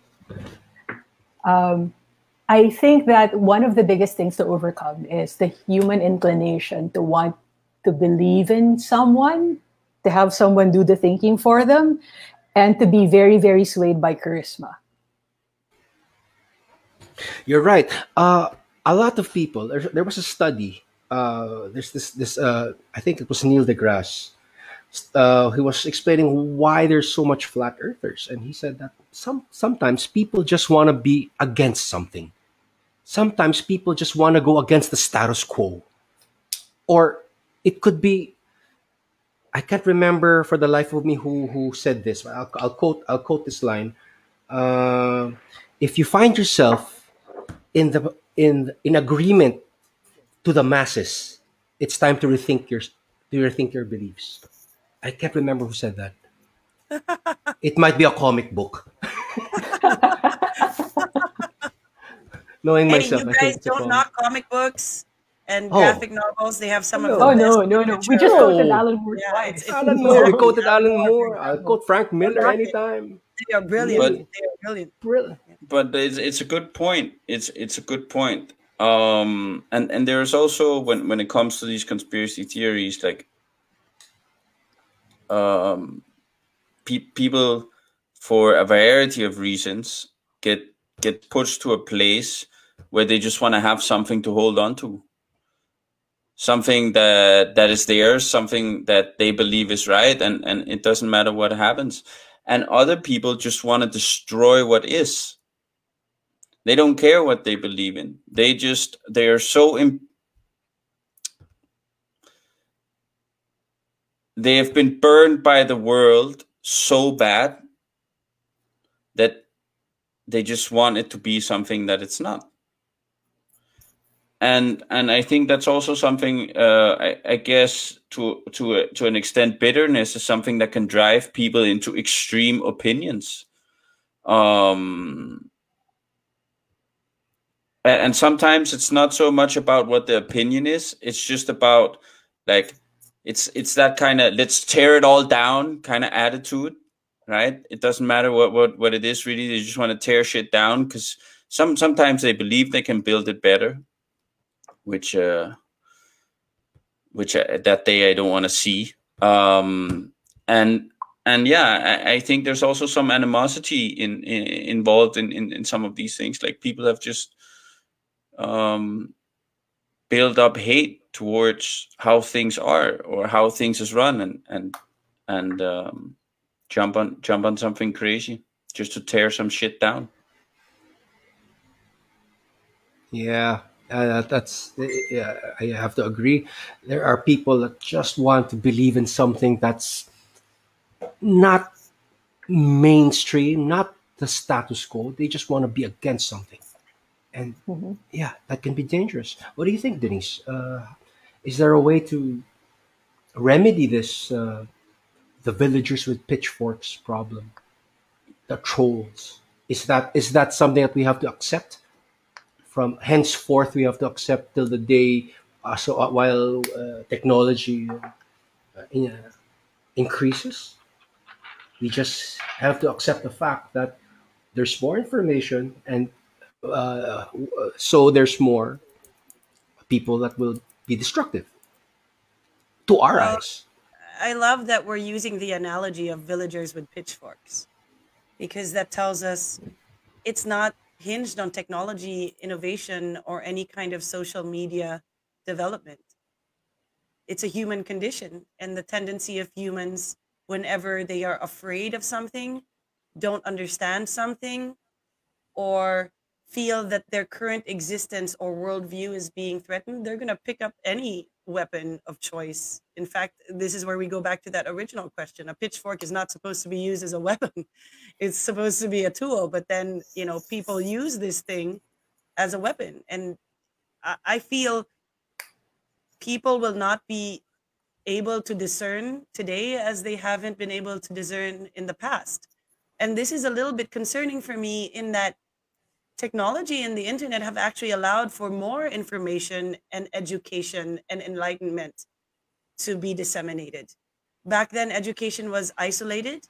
I? I think that one of the biggest things to overcome is the human inclination to want to believe in someone, to have someone do the thinking for them, and to be very, very swayed by charisma. You're right. A lot of people, there was a study. There's this I think it was Neil deGrasse. He was explaining why there's so much flat earthers. And he said that sometimes people just want to be against something. Sometimes people just want to go against the status quo. Or it could be, I can't remember for the life of me who said this, but I'll quote this line. If you find yourself in agreement to the masses, it's time to rethink your beliefs. I can't remember who said that. It might be a comic book. Knowing myself, you guys don't knock comic books and graphic novels. They have some of the best. No. We just quoted Alan Moore. Yeah, it's Alan Moore. We quoted Alan Moore. I'll quote Frank Miller anytime. They are brilliant. They are brilliant. But it's a good point. It's a good point. And there is also when it comes to these conspiracy theories, like people for a variety of reasons get pushed to a place where they just want to have something to hold on to, something that is theirs, something that they believe is right, and it doesn't matter what happens. And other people just want to destroy what is. They don't care what they believe in. They are so... They have been burned by the world so bad that they just want it to be something that it's not. And I think that's also something, I guess, to an extent, bitterness is something that can drive people into extreme opinions. And sometimes it's not so much about what the opinion is. It's just about, like, it's that kind of let's tear it all down kind of attitude, right? It doesn't matter what it is really. They just want to tear shit down because sometimes they believe they can build it better, which that day I don't want to see. And yeah, I think there's also some animosity involved in some of these things. Like people have just... build up hate towards how things are or how things is run and jump on something crazy just to tear some shit down. Yeah, I have to agree. There are people that just want to believe in something that's not mainstream, not the status quo. They just want to be against something. And yeah, that can be dangerous. What do you think, Denise? Is there a way to remedy this, the villagers with pitchforks problem, the trolls? Is that something that we have to accept? From henceforth, we have to accept till the day, while technology increases, we just have to accept the fact that there's more information and so there's more people that will be destructive to our eyes. I love that we're using the analogy of villagers with pitchforks, because that tells us it's not hinged on technology, innovation, or any kind of social media development. It's a human condition, and the tendency of humans, whenever they are afraid of something, don't understand something, or feel that their current existence or worldview is being threatened, they're going to pick up any weapon of choice. In fact, this is where we go back to that original question. A pitchfork is not supposed to be used as a weapon. It's supposed to be a tool, but then, you know, people use this thing as a weapon. And I feel people will not be able to discern today as they haven't been able to discern in the past. And this is a little bit concerning for me in that technology and the internet have actually allowed for more information and education and enlightenment to be disseminated. Back then, education was isolated,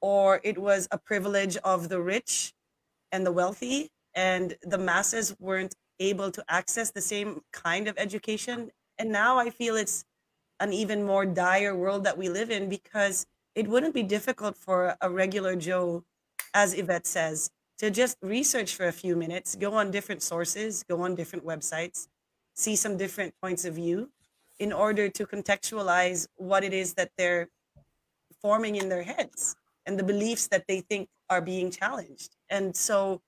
or it was a privilege of the rich and the wealthy, and the masses weren't able to access the same kind of education. And now I feel it's an even more dire world that we live in, because it wouldn't be difficult for a regular Joe, as Yvette says, to just research for a few minutes, go on different sources, go on different websites, see some different points of view in order to contextualize what it is that they're forming in their heads and the beliefs that they think are being challenged. And so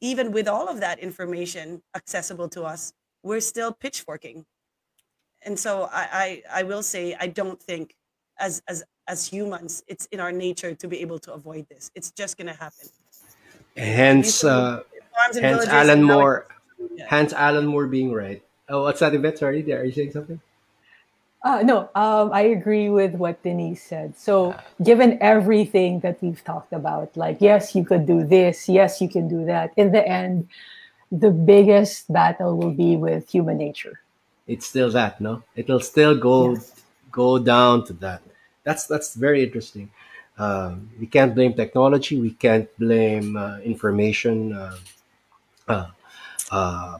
even with all of that information accessible to us, we're still pitchforking. And so I will say, I don't think as humans, it's in our nature to be able to avoid this. It's just going to happen. Hence Alan Moore. Yeah. Hence Alan Moore being right. Oh, what's that, Yvette? Sorry, are you saying something? No, I agree with what Denise said. So given everything that we've talked about, like, yes, you could do this. Yes, you can do that. In the end, the biggest battle will be with human nature. It's still that, no? It'll still go down to that. That's very interesting. We can't blame technology. We can't blame information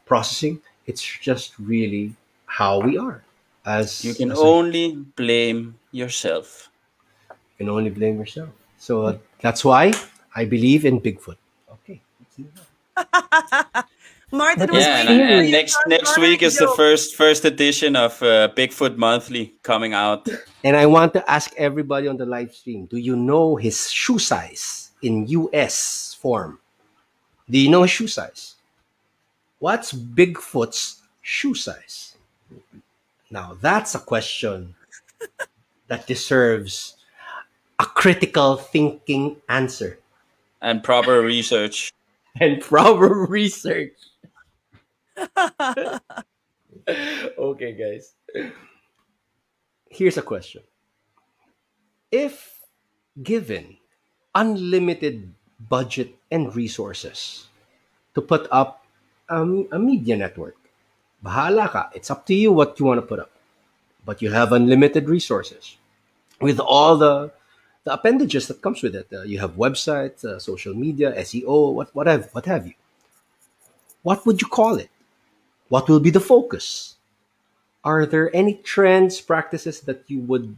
processing. It's just really how we are. You can only blame yourself. You can only blame yourself. So that's why I believe in Bigfoot. Okay. Martin was and next week is the first edition of Bigfoot Monthly coming out. And I want to ask everybody on the live stream, do you know his shoe size in US form? Do you know his shoe size? What's Bigfoot's shoe size? Now that's a question that deserves a critical thinking answer. And proper research. Okay, guys. Here's a question. If given unlimited budget and resources to put up a media network, bahala ka. It's up to you what you want to put up. But you have unlimited resources with all the appendages that comes with it. You have websites, social media, SEO, what have you. What would you call it? What will be the focus? Are there any trends, practices that you would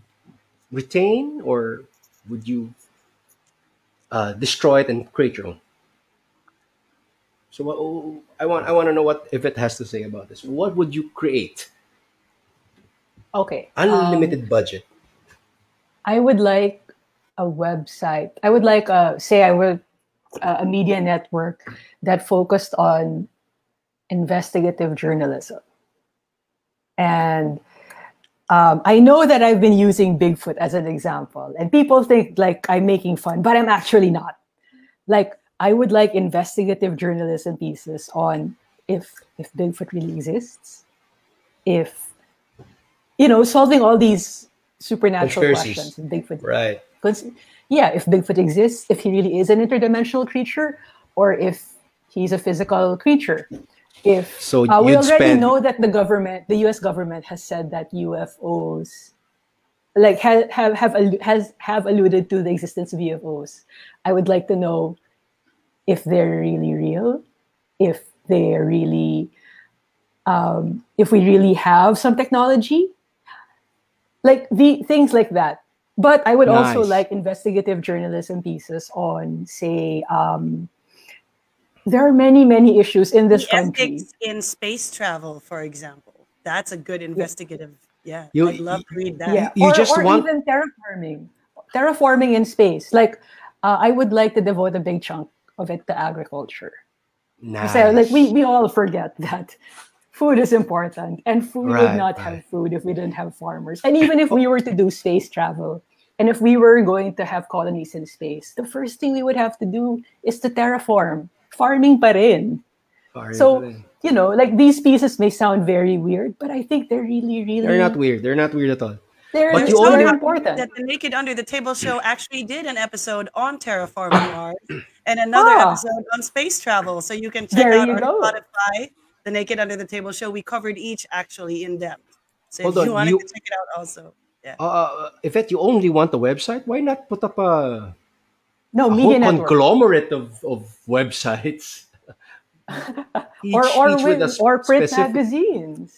retain, or would you destroy it and create your own? So I want to know what Yvette has to say about this. What would you create? Okay. Unlimited budget. I would like a website. I would like a media network that focused on investigative journalism. And I know that I've been using Bigfoot as an example, and people think like I'm making fun, but I'm actually not. Like, I would like investigative journalism pieces on if Bigfoot really exists, if, you know, solving all these supernatural questions. Bigfoot, right? Yeah, if Bigfoot exists, if he really is an interdimensional creature, or if he's a physical creature. If so, we already know that the government, the U.S. government, has said that UFOs, like, have alluded to the existence of UFOs. I would like to know if they're really real, if they're really, if we really have some technology, like the things like that. But I would also like investigative journalism pieces on, say, there are many issues in this country. Ethics in space travel, for example, that's a good investigative. Yeah, I'd love to read that. Yeah. Even terraforming in space. Like, I would like to devote a big chunk of it to agriculture. Nice. So, like, we all forget that food is important, and we would not have food if we didn't have farmers. And even if we were to do space travel, and if we were going to have colonies in space, the first thing we would have to do is to terraform. Farming pa rin. So, you know, like, these pieces may sound very weird, but I think they're really... They're not weird. They're not weird at all. But you only important that the Naked Under the Table show actually did an episode on terraforming Mars and another episode on space travel. So you can check out on Spotify, the Naked Under the Table show. We covered each actually in depth. So if you wanted to check it out also. Yeah. Yvette, you only want the website? Why not put up a... No, media network. Conglomerate of websites, each with print magazines,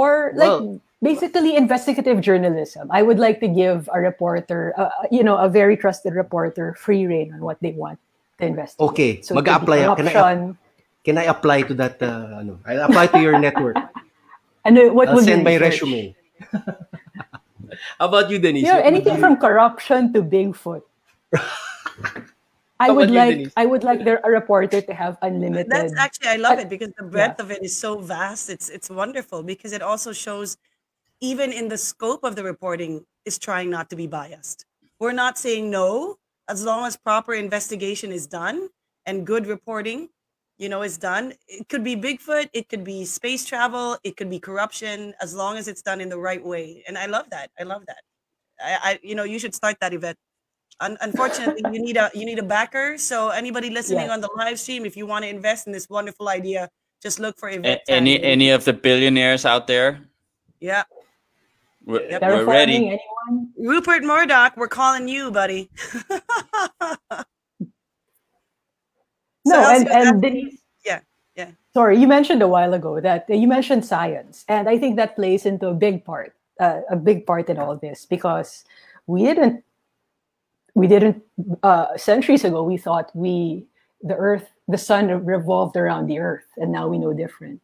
Or like basically investigative journalism. I would like to give a reporter, you know, a very trusted reporter free rein on what they want to investigate. Okay, so mag-apply. Can I apply to that? I'll apply to your network. And what would send my resume? How about you, Denise? Yeah, anything from corruption to Bigfoot. I would like a reporter to have unlimited. That's actually, I love it because the breadth of it is so vast. It's wonderful because it also shows, even in the scope of the reporting, is trying not to be biased. We're not saying no, as long as proper investigation is done and good reporting, you know, is done. It could be Bigfoot, it could be space travel, it could be corruption, as long as it's done in the right way. And I love that. I love that. I you know, you should start that, Yvette. Unfortunately, you need a backer. So anybody listening on the live stream, if you want to invest in this wonderful idea, just look for Yvette. Any of the billionaires out there? Yeah, we're ready. Anyone? Rupert Murdoch, we're calling you, buddy. So sorry, you mentioned a while ago that you mentioned science, and I think that plays into a big part in all this because we didn't centuries ago, we thought the sun revolved around the earth, and now we know different.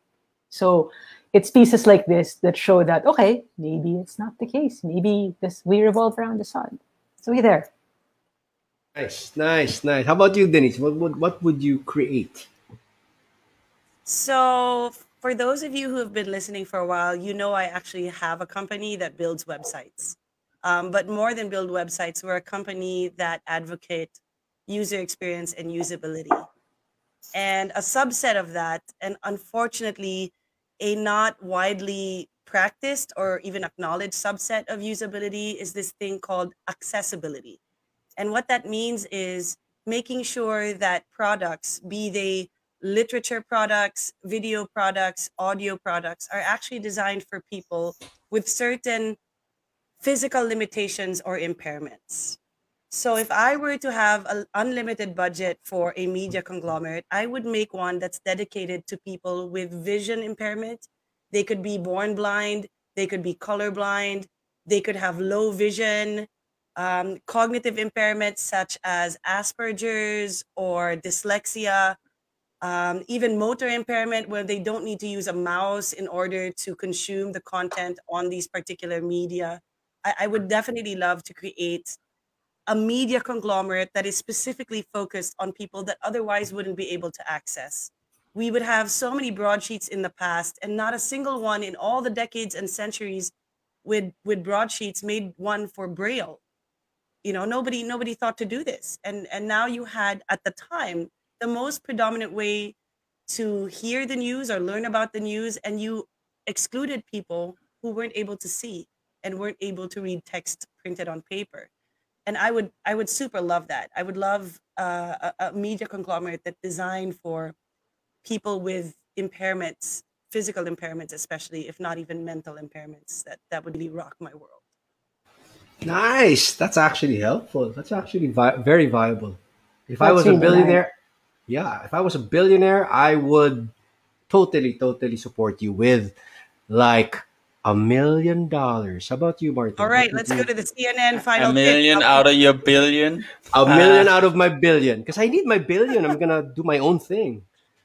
So it's pieces like this that show that, okay, maybe it's not the case. Maybe we revolve around the sun. So we're there. Nice. How about you, Denise? What would you create? So for those of you who have been listening for a while, you know I actually have a company that builds websites. But more than build websites, we're a company that advocate user experience and usability. And a subset of that, and unfortunately, a not widely practiced or even acknowledged subset of usability is this thing called accessibility. And what that means is making sure that products, be they literature products, video products, audio products, are actually designed for people with certain physical limitations or impairments. So if I were to have an unlimited budget for a media conglomerate, I would make one that's dedicated to people with vision impairment. They could be born blind, they could be colorblind, they could have low vision, cognitive impairments such as Asperger's or dyslexia, even motor impairment where they don't need to use a mouse in order to consume the content on these particular media. I would definitely love to create a media conglomerate that is specifically focused on people that otherwise wouldn't be able to access. We would have so many broadsheets in the past, and not a single one in all the decades and centuries with broadsheets made one for Braille. You know, nobody thought to do this. And now you had, at the time, the most predominant way to hear the news or learn about the news, and you excluded people who weren't able to see and weren't able to read text printed on paper. And I would super love that. I would love a media conglomerate that's designed for people with impairments, physical impairments especially, if not even mental impairments. That would really rock my world. Nice. That's actually helpful. That's actually very viable. If I was a billionaire, I would totally support you with like $1 million. How about you, Martin? All right, let's go to the CNN final. $1 million out of your billion. $1 million out of my billion. Because I need my billion. I'm going to do my own thing.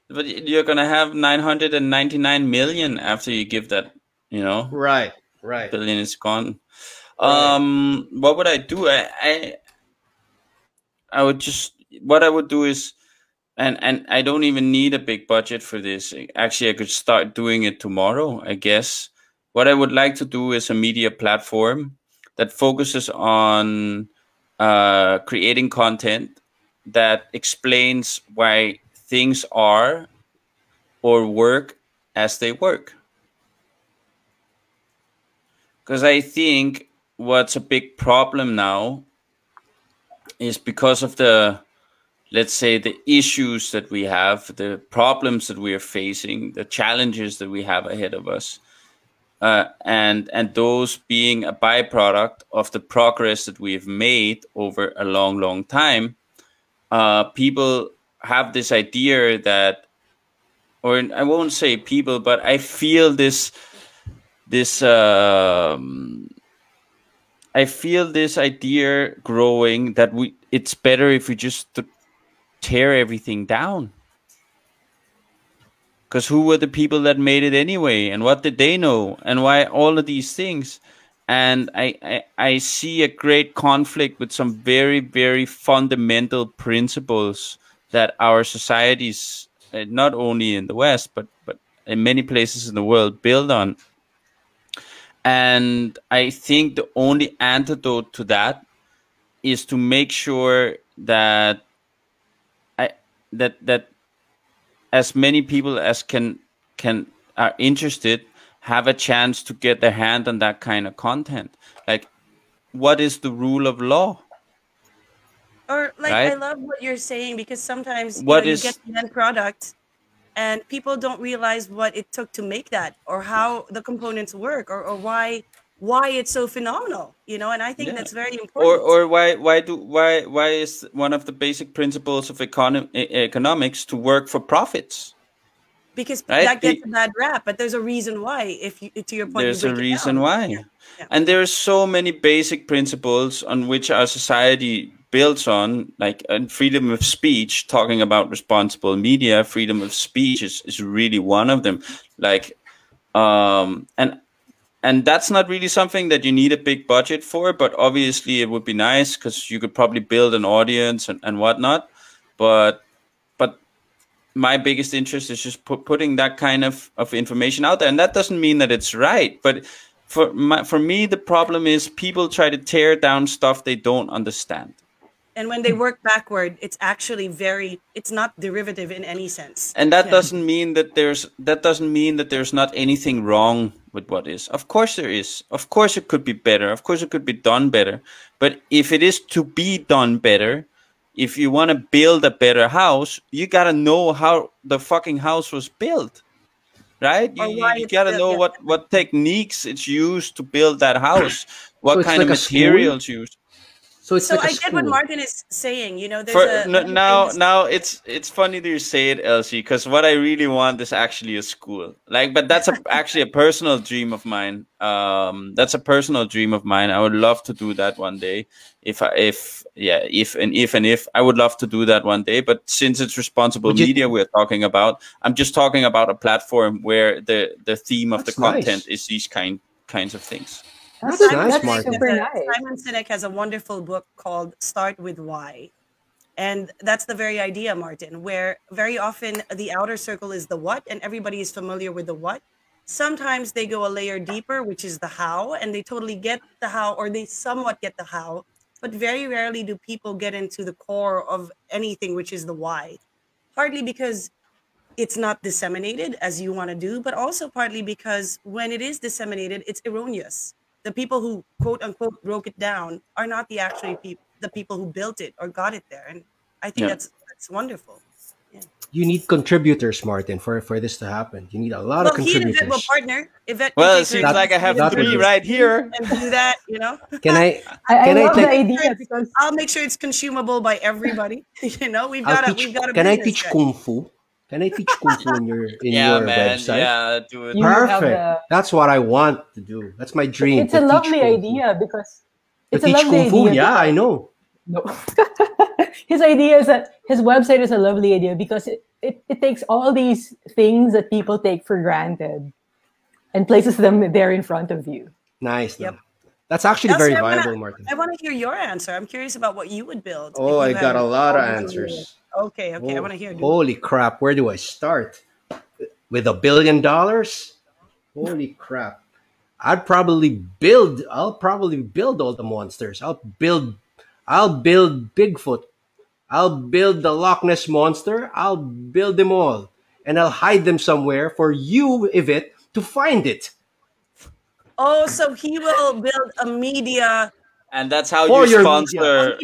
But you're going to have 999 million after you give that, you know? Right. Billion is gone. What would I do? I would just, what I would do is, and I don't even need a big budget for this. Actually, I could start doing it tomorrow, I guess. What I would like to do is a media platform that focuses on creating content that explains why things are or work as they work. Because I think what's a big problem now is because of the, let's say, the issues that we have, the problems that we are facing, the challenges that we have ahead of us. And those being a byproduct of the progress that we've made over a long time, people have this idea that, or I won't say people, but I feel this this I feel this idea growing that it's better if we just tear everything down. Because who were the people that made it anyway? And what did they know? And why all of these things? And I see a great conflict with some very, very fundamental principles that our societies, not only in the West, but in many places in the world, build on. And I think the only antidote to that is to make sure that that as many people as can are interested have a chance to get their hand on that kind of content. Like, what is the rule of law? Or like, right? I love what you're saying, because sometimes you get the end product and people don't realize what it took to make that, or how the components work, or why it's so phenomenal, you know. And I think that's very important. Or why is one of the basic principles of economics to work for profits? Because that gets a bad rap, but there's a reason why. If you, to your point, there's a reason why. Yeah. Yeah. And there are so many basic principles on which our society builds on, like freedom of speech, talking about responsible media. Freedom of speech is really one of them. Like, and that's not really something that you need a big budget for, but obviously it would be nice because you could probably build an audience and whatnot. But my biggest interest is just putting that kind of information out there. And that doesn't mean that it's right, but for me, the problem is people try to tear down stuff they don't understand. And when they work backward, it's actually it's not derivative in any sense. And that doesn't mean that there's not anything wrong with what is. Of course there is. Of course it could be better. Of course it could be done better. But if it is to be done better, if you want to build a better house, you got to know how the fucking house was built. Right? You got to know what techniques it's used to build that house, what kind of materials used. So I get what Martin is saying. You know, now it's funny that you say it, Elsie, because what I really want is actually a school. Like, but that's actually a personal dream of mine. That's a personal dream of mine. I would love to do that one day. I would love to do that one day. But since it's responsible media we're talking about, I'm just talking about a platform where the theme of the content is these kinds of things. That's nice. Simon Sinek has a wonderful book called Start With Why. And that's the very idea, Martin, where very often the outer circle is the what, and everybody is familiar with the what. Sometimes they go a layer deeper, which is the how, and they totally get the how, or they somewhat get the how. But very rarely do people get into the core of anything, which is the why. Partly because it's not disseminated as you want to do, but also partly because when it is disseminated, it's erroneous. The people who, quote unquote, broke it down are not the actual people, the people who built it or got it there. And I think that's wonderful. Yeah. You need contributors, Martin, for this to happen. You need a lot of contributors. He and Yvette will partner. It seems like I have three right here. And do that, you know. Can I? I love the idea, because I'll make sure it's consumable by everybody. You know, we've got. Can I teach kung fu? Can I teach kung fu in your website? Yeah, do it. Perfect. That's what I want to do. That's my dream. It's a lovely idea because... Yeah, I know. No. His idea is that his website is a lovely idea because it takes all these things that people take for granted and places them there in front of you. Nice. Yep. That's actually very viable, Martin. I want to hear your answer. I'm curious about what you would build. Oh, I got a lot of answers. Okay. I want to hear. Holy crap. Where do I start? With $1 billion? Holy crap. I'll probably build all the monsters. I'll build Bigfoot. I'll build the Loch Ness monster. I'll build them all. And I'll hide them somewhere for you, Yvette, to find it. Oh, so he will build a media. And that's how you sponsor.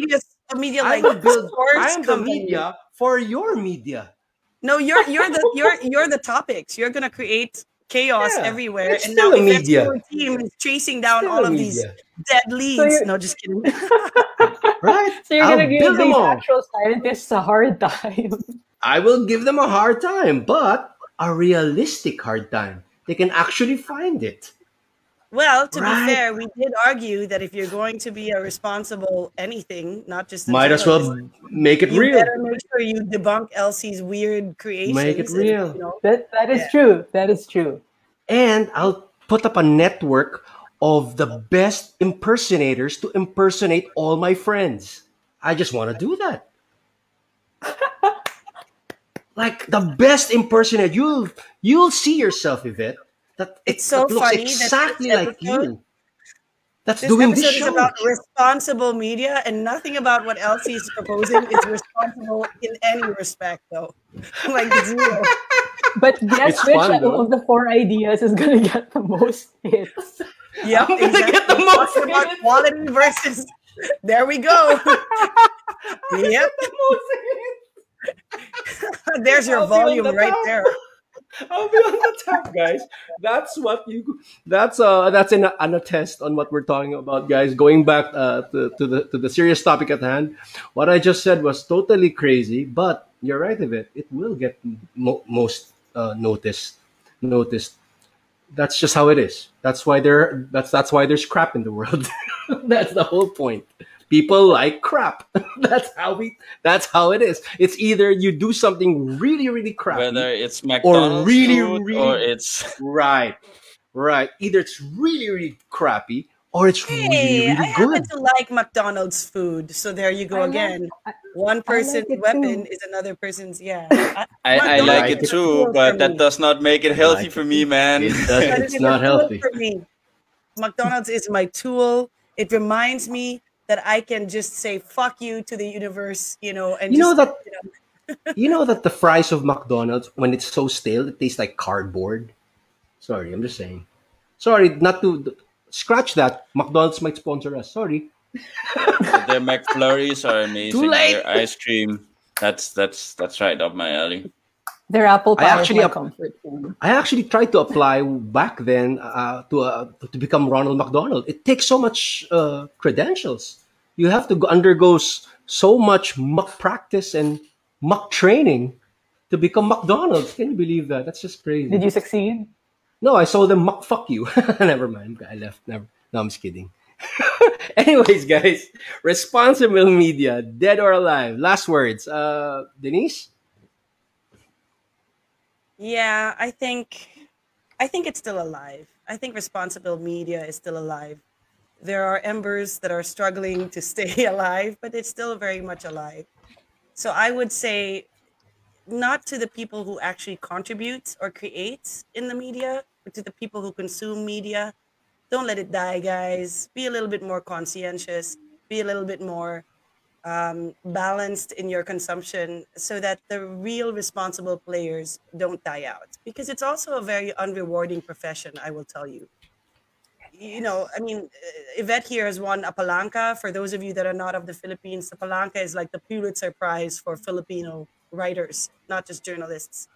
Media, like, I'm the media for your media. No, you're the topics. You're gonna create chaos everywhere, and now the media team is chasing down all of these dead leads. No, just kidding. Right? So I'll gonna give these actual scientists a hard time. I will give them a hard time, but a realistic hard time. They can actually find it. Well, to be fair, we did argue that if you're going to be a responsible anything, not just a might journalist, as well make it real. You better make sure you debunk Elsie's weird creations. Make it real. And, you know, that is true. That is true. And I'll put up a network of the best impersonators to impersonate all my friends. I just want to do that. Like the best impersonator. You'll see yourself, Yvette. That it's so that funny looks exactly that like you. That's this doing this show. Is about responsible media, and nothing about what Elsie's proposing is responsible in any respect, though. Like zero. But guess which of the four ideas is gonna get the most hits? Yeah, I'm gonna get the most about quality versus. There we go. Yep. There's your volume right there. I'll be on the top, guys. That's what you. That's an attest on what we're talking about, guys. Going back to the serious topic at hand, what I just said was totally crazy, but you're right, Yvette. It will get most noticed. That's just how it is. That's why there's crap in the world. That's the whole point. People like crap. That's how it is. It's either you do something really, really crappy, whether it's McDonald's or really, really, or it's right. Either it's really, really crappy, or it's really, really good. I happen to like McDonald's food, so there you go again. One person's weapon is another person's. Yeah, I like it too, but that does not make it healthy for me, man. It's not healthy for me. McDonald's is my tool. It reminds me that I can just say "fuck you" to the universe, you know, and you know that the fries of McDonald's, when it's so stale, it tastes like cardboard. Sorry, I'm just saying. Sorry, not to scratch that. McDonald's might sponsor us. Sorry. Their McFlurries are amazing. Too late. Their ice cream—that's right up my alley. Their apple pie. I actually tried to apply back then to become Ronald McDonald. It takes so much credentials. You have to undergo so much mock practice and mock training to become McDonald's. Can you believe that? That's just crazy. Did you succeed? No, I saw them mock fuck you. Never mind. I left. Never. No, I'm just kidding. Anyways, guys, responsible media, dead or alive. Last words. Denise? Yeah, I think it's still alive. I think responsible media is still alive. There are embers that are struggling to stay alive, but it's still very much alive. So I would say not to the people who actually contribute or create in the media, but to the people who consume media. Don't let it die, guys. Be a little bit more conscientious. Be a little bit more balanced in your consumption so that the real responsible players don't die out, because it's also a very unrewarding profession, I will tell you. You know, I mean, Yvette here has won a Palanca. For those of you that are not of the Philippines, the Palanca is like the Pulitzer Prize for Filipino writers, not just journalists.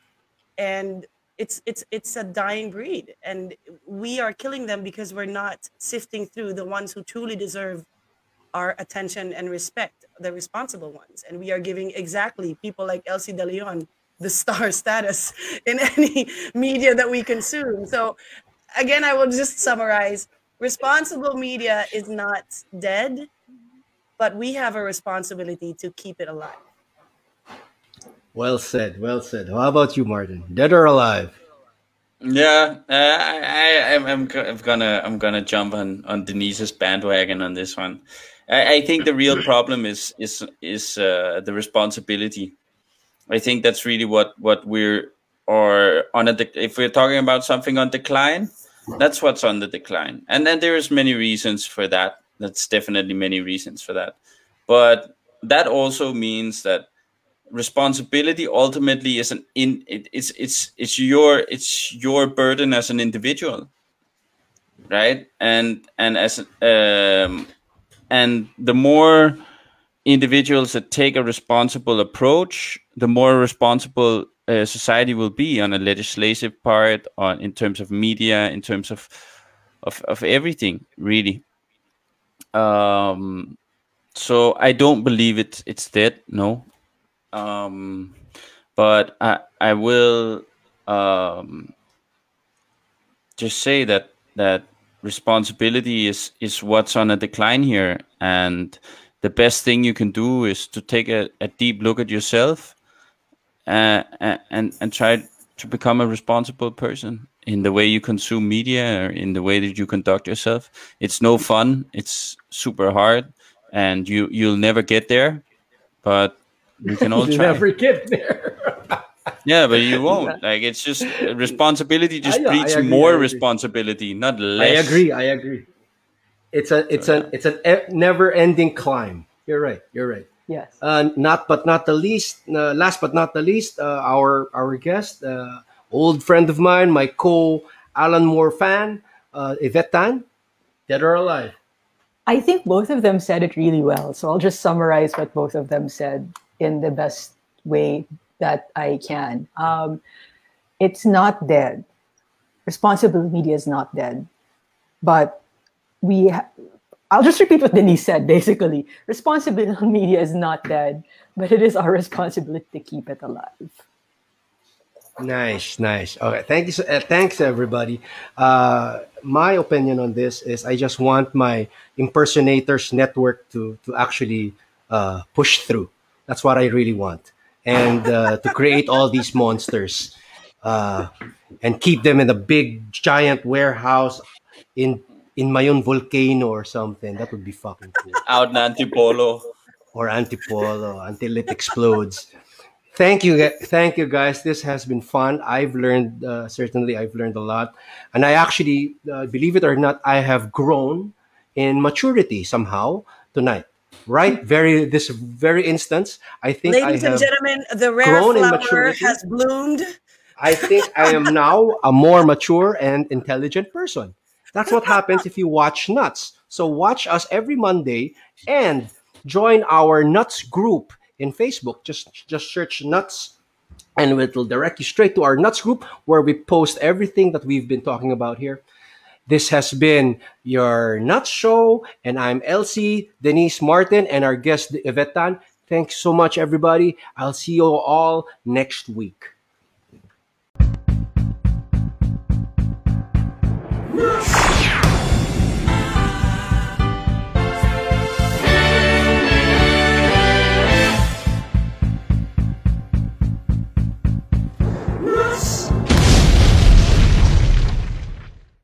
And it's a dying breed, and we are killing them because we're not sifting through the ones who truly deserve our attention and respect, the responsible ones. And we are giving exactly people like Elsie De Leon the star status in any media that we consume. So again, I will just summarize. Responsible media is not dead, but we have a responsibility to keep it alive. Well said, well said. How about you, Martin? Dead or alive? Yeah, I'm gonna jump on Denise's bandwagon on this one. I think the real problem is the responsibility. I think that's really what we're or on a if we're talking about something on decline, that's what's on the decline. And then there is many reasons for that. That's definitely many reasons for that. But that also means that responsibility ultimately is your burden as an individual, right? And as and the more individuals that take a responsible approach, the more responsible society will be on a legislative part, on in terms of media, in terms of everything, really. So I don't believe it's dead, no. But I will just say that responsibility is what's on a decline here. And the best thing you can do is to take a deep look at yourself and try to become a responsible person in the way you consume media or in the way that you conduct yourself. It's no fun. It's super hard, and you'll never get there, but we can all try. Never get there. Yeah, but you won't. Like, it's just responsibility. Just preach more responsibility, not less. I agree. It's a never-ending climb. You're right. Yes. Last but not the least, our guest, old friend of mine, my Alan Moore fan, Yvette Tan, dead or alive? I think both of them said it really well. So I'll just summarize what both of them said in the best way that I can. It's not dead. Responsible media is not dead. But I'll just repeat what Denise said, basically. Responsible media is not dead, but it is our responsibility to keep it alive. Nice. Okay, thank you. Thanks, everybody. My opinion on this is I just want my impersonators network to actually push through. That's what I really want, and to create all these monsters and keep them in a big giant warehouse in Mayon Volcano or something. That would be fucking cool. Out in Antipolo until it explodes. Thank you, guys. This has been fun. I've learned a lot, and I actually, believe it or not, I have grown in maturity somehow tonight. Right, this very instance, I think. Ladies and gentlemen, the rare flower has bloomed. I think I am now a more mature and intelligent person. That's what happens if you watch Nuts. So watch us every Monday and join our Nuts group. In Facebook, just search Nuts, and it'll direct you straight to our Nuts group, where we post everything that we've been talking about here. This has been your Nuts show, and I'm Elsie, Denise Martin, and our guest Yvette Tan. Thanks so much, everybody. I'll see you all next week.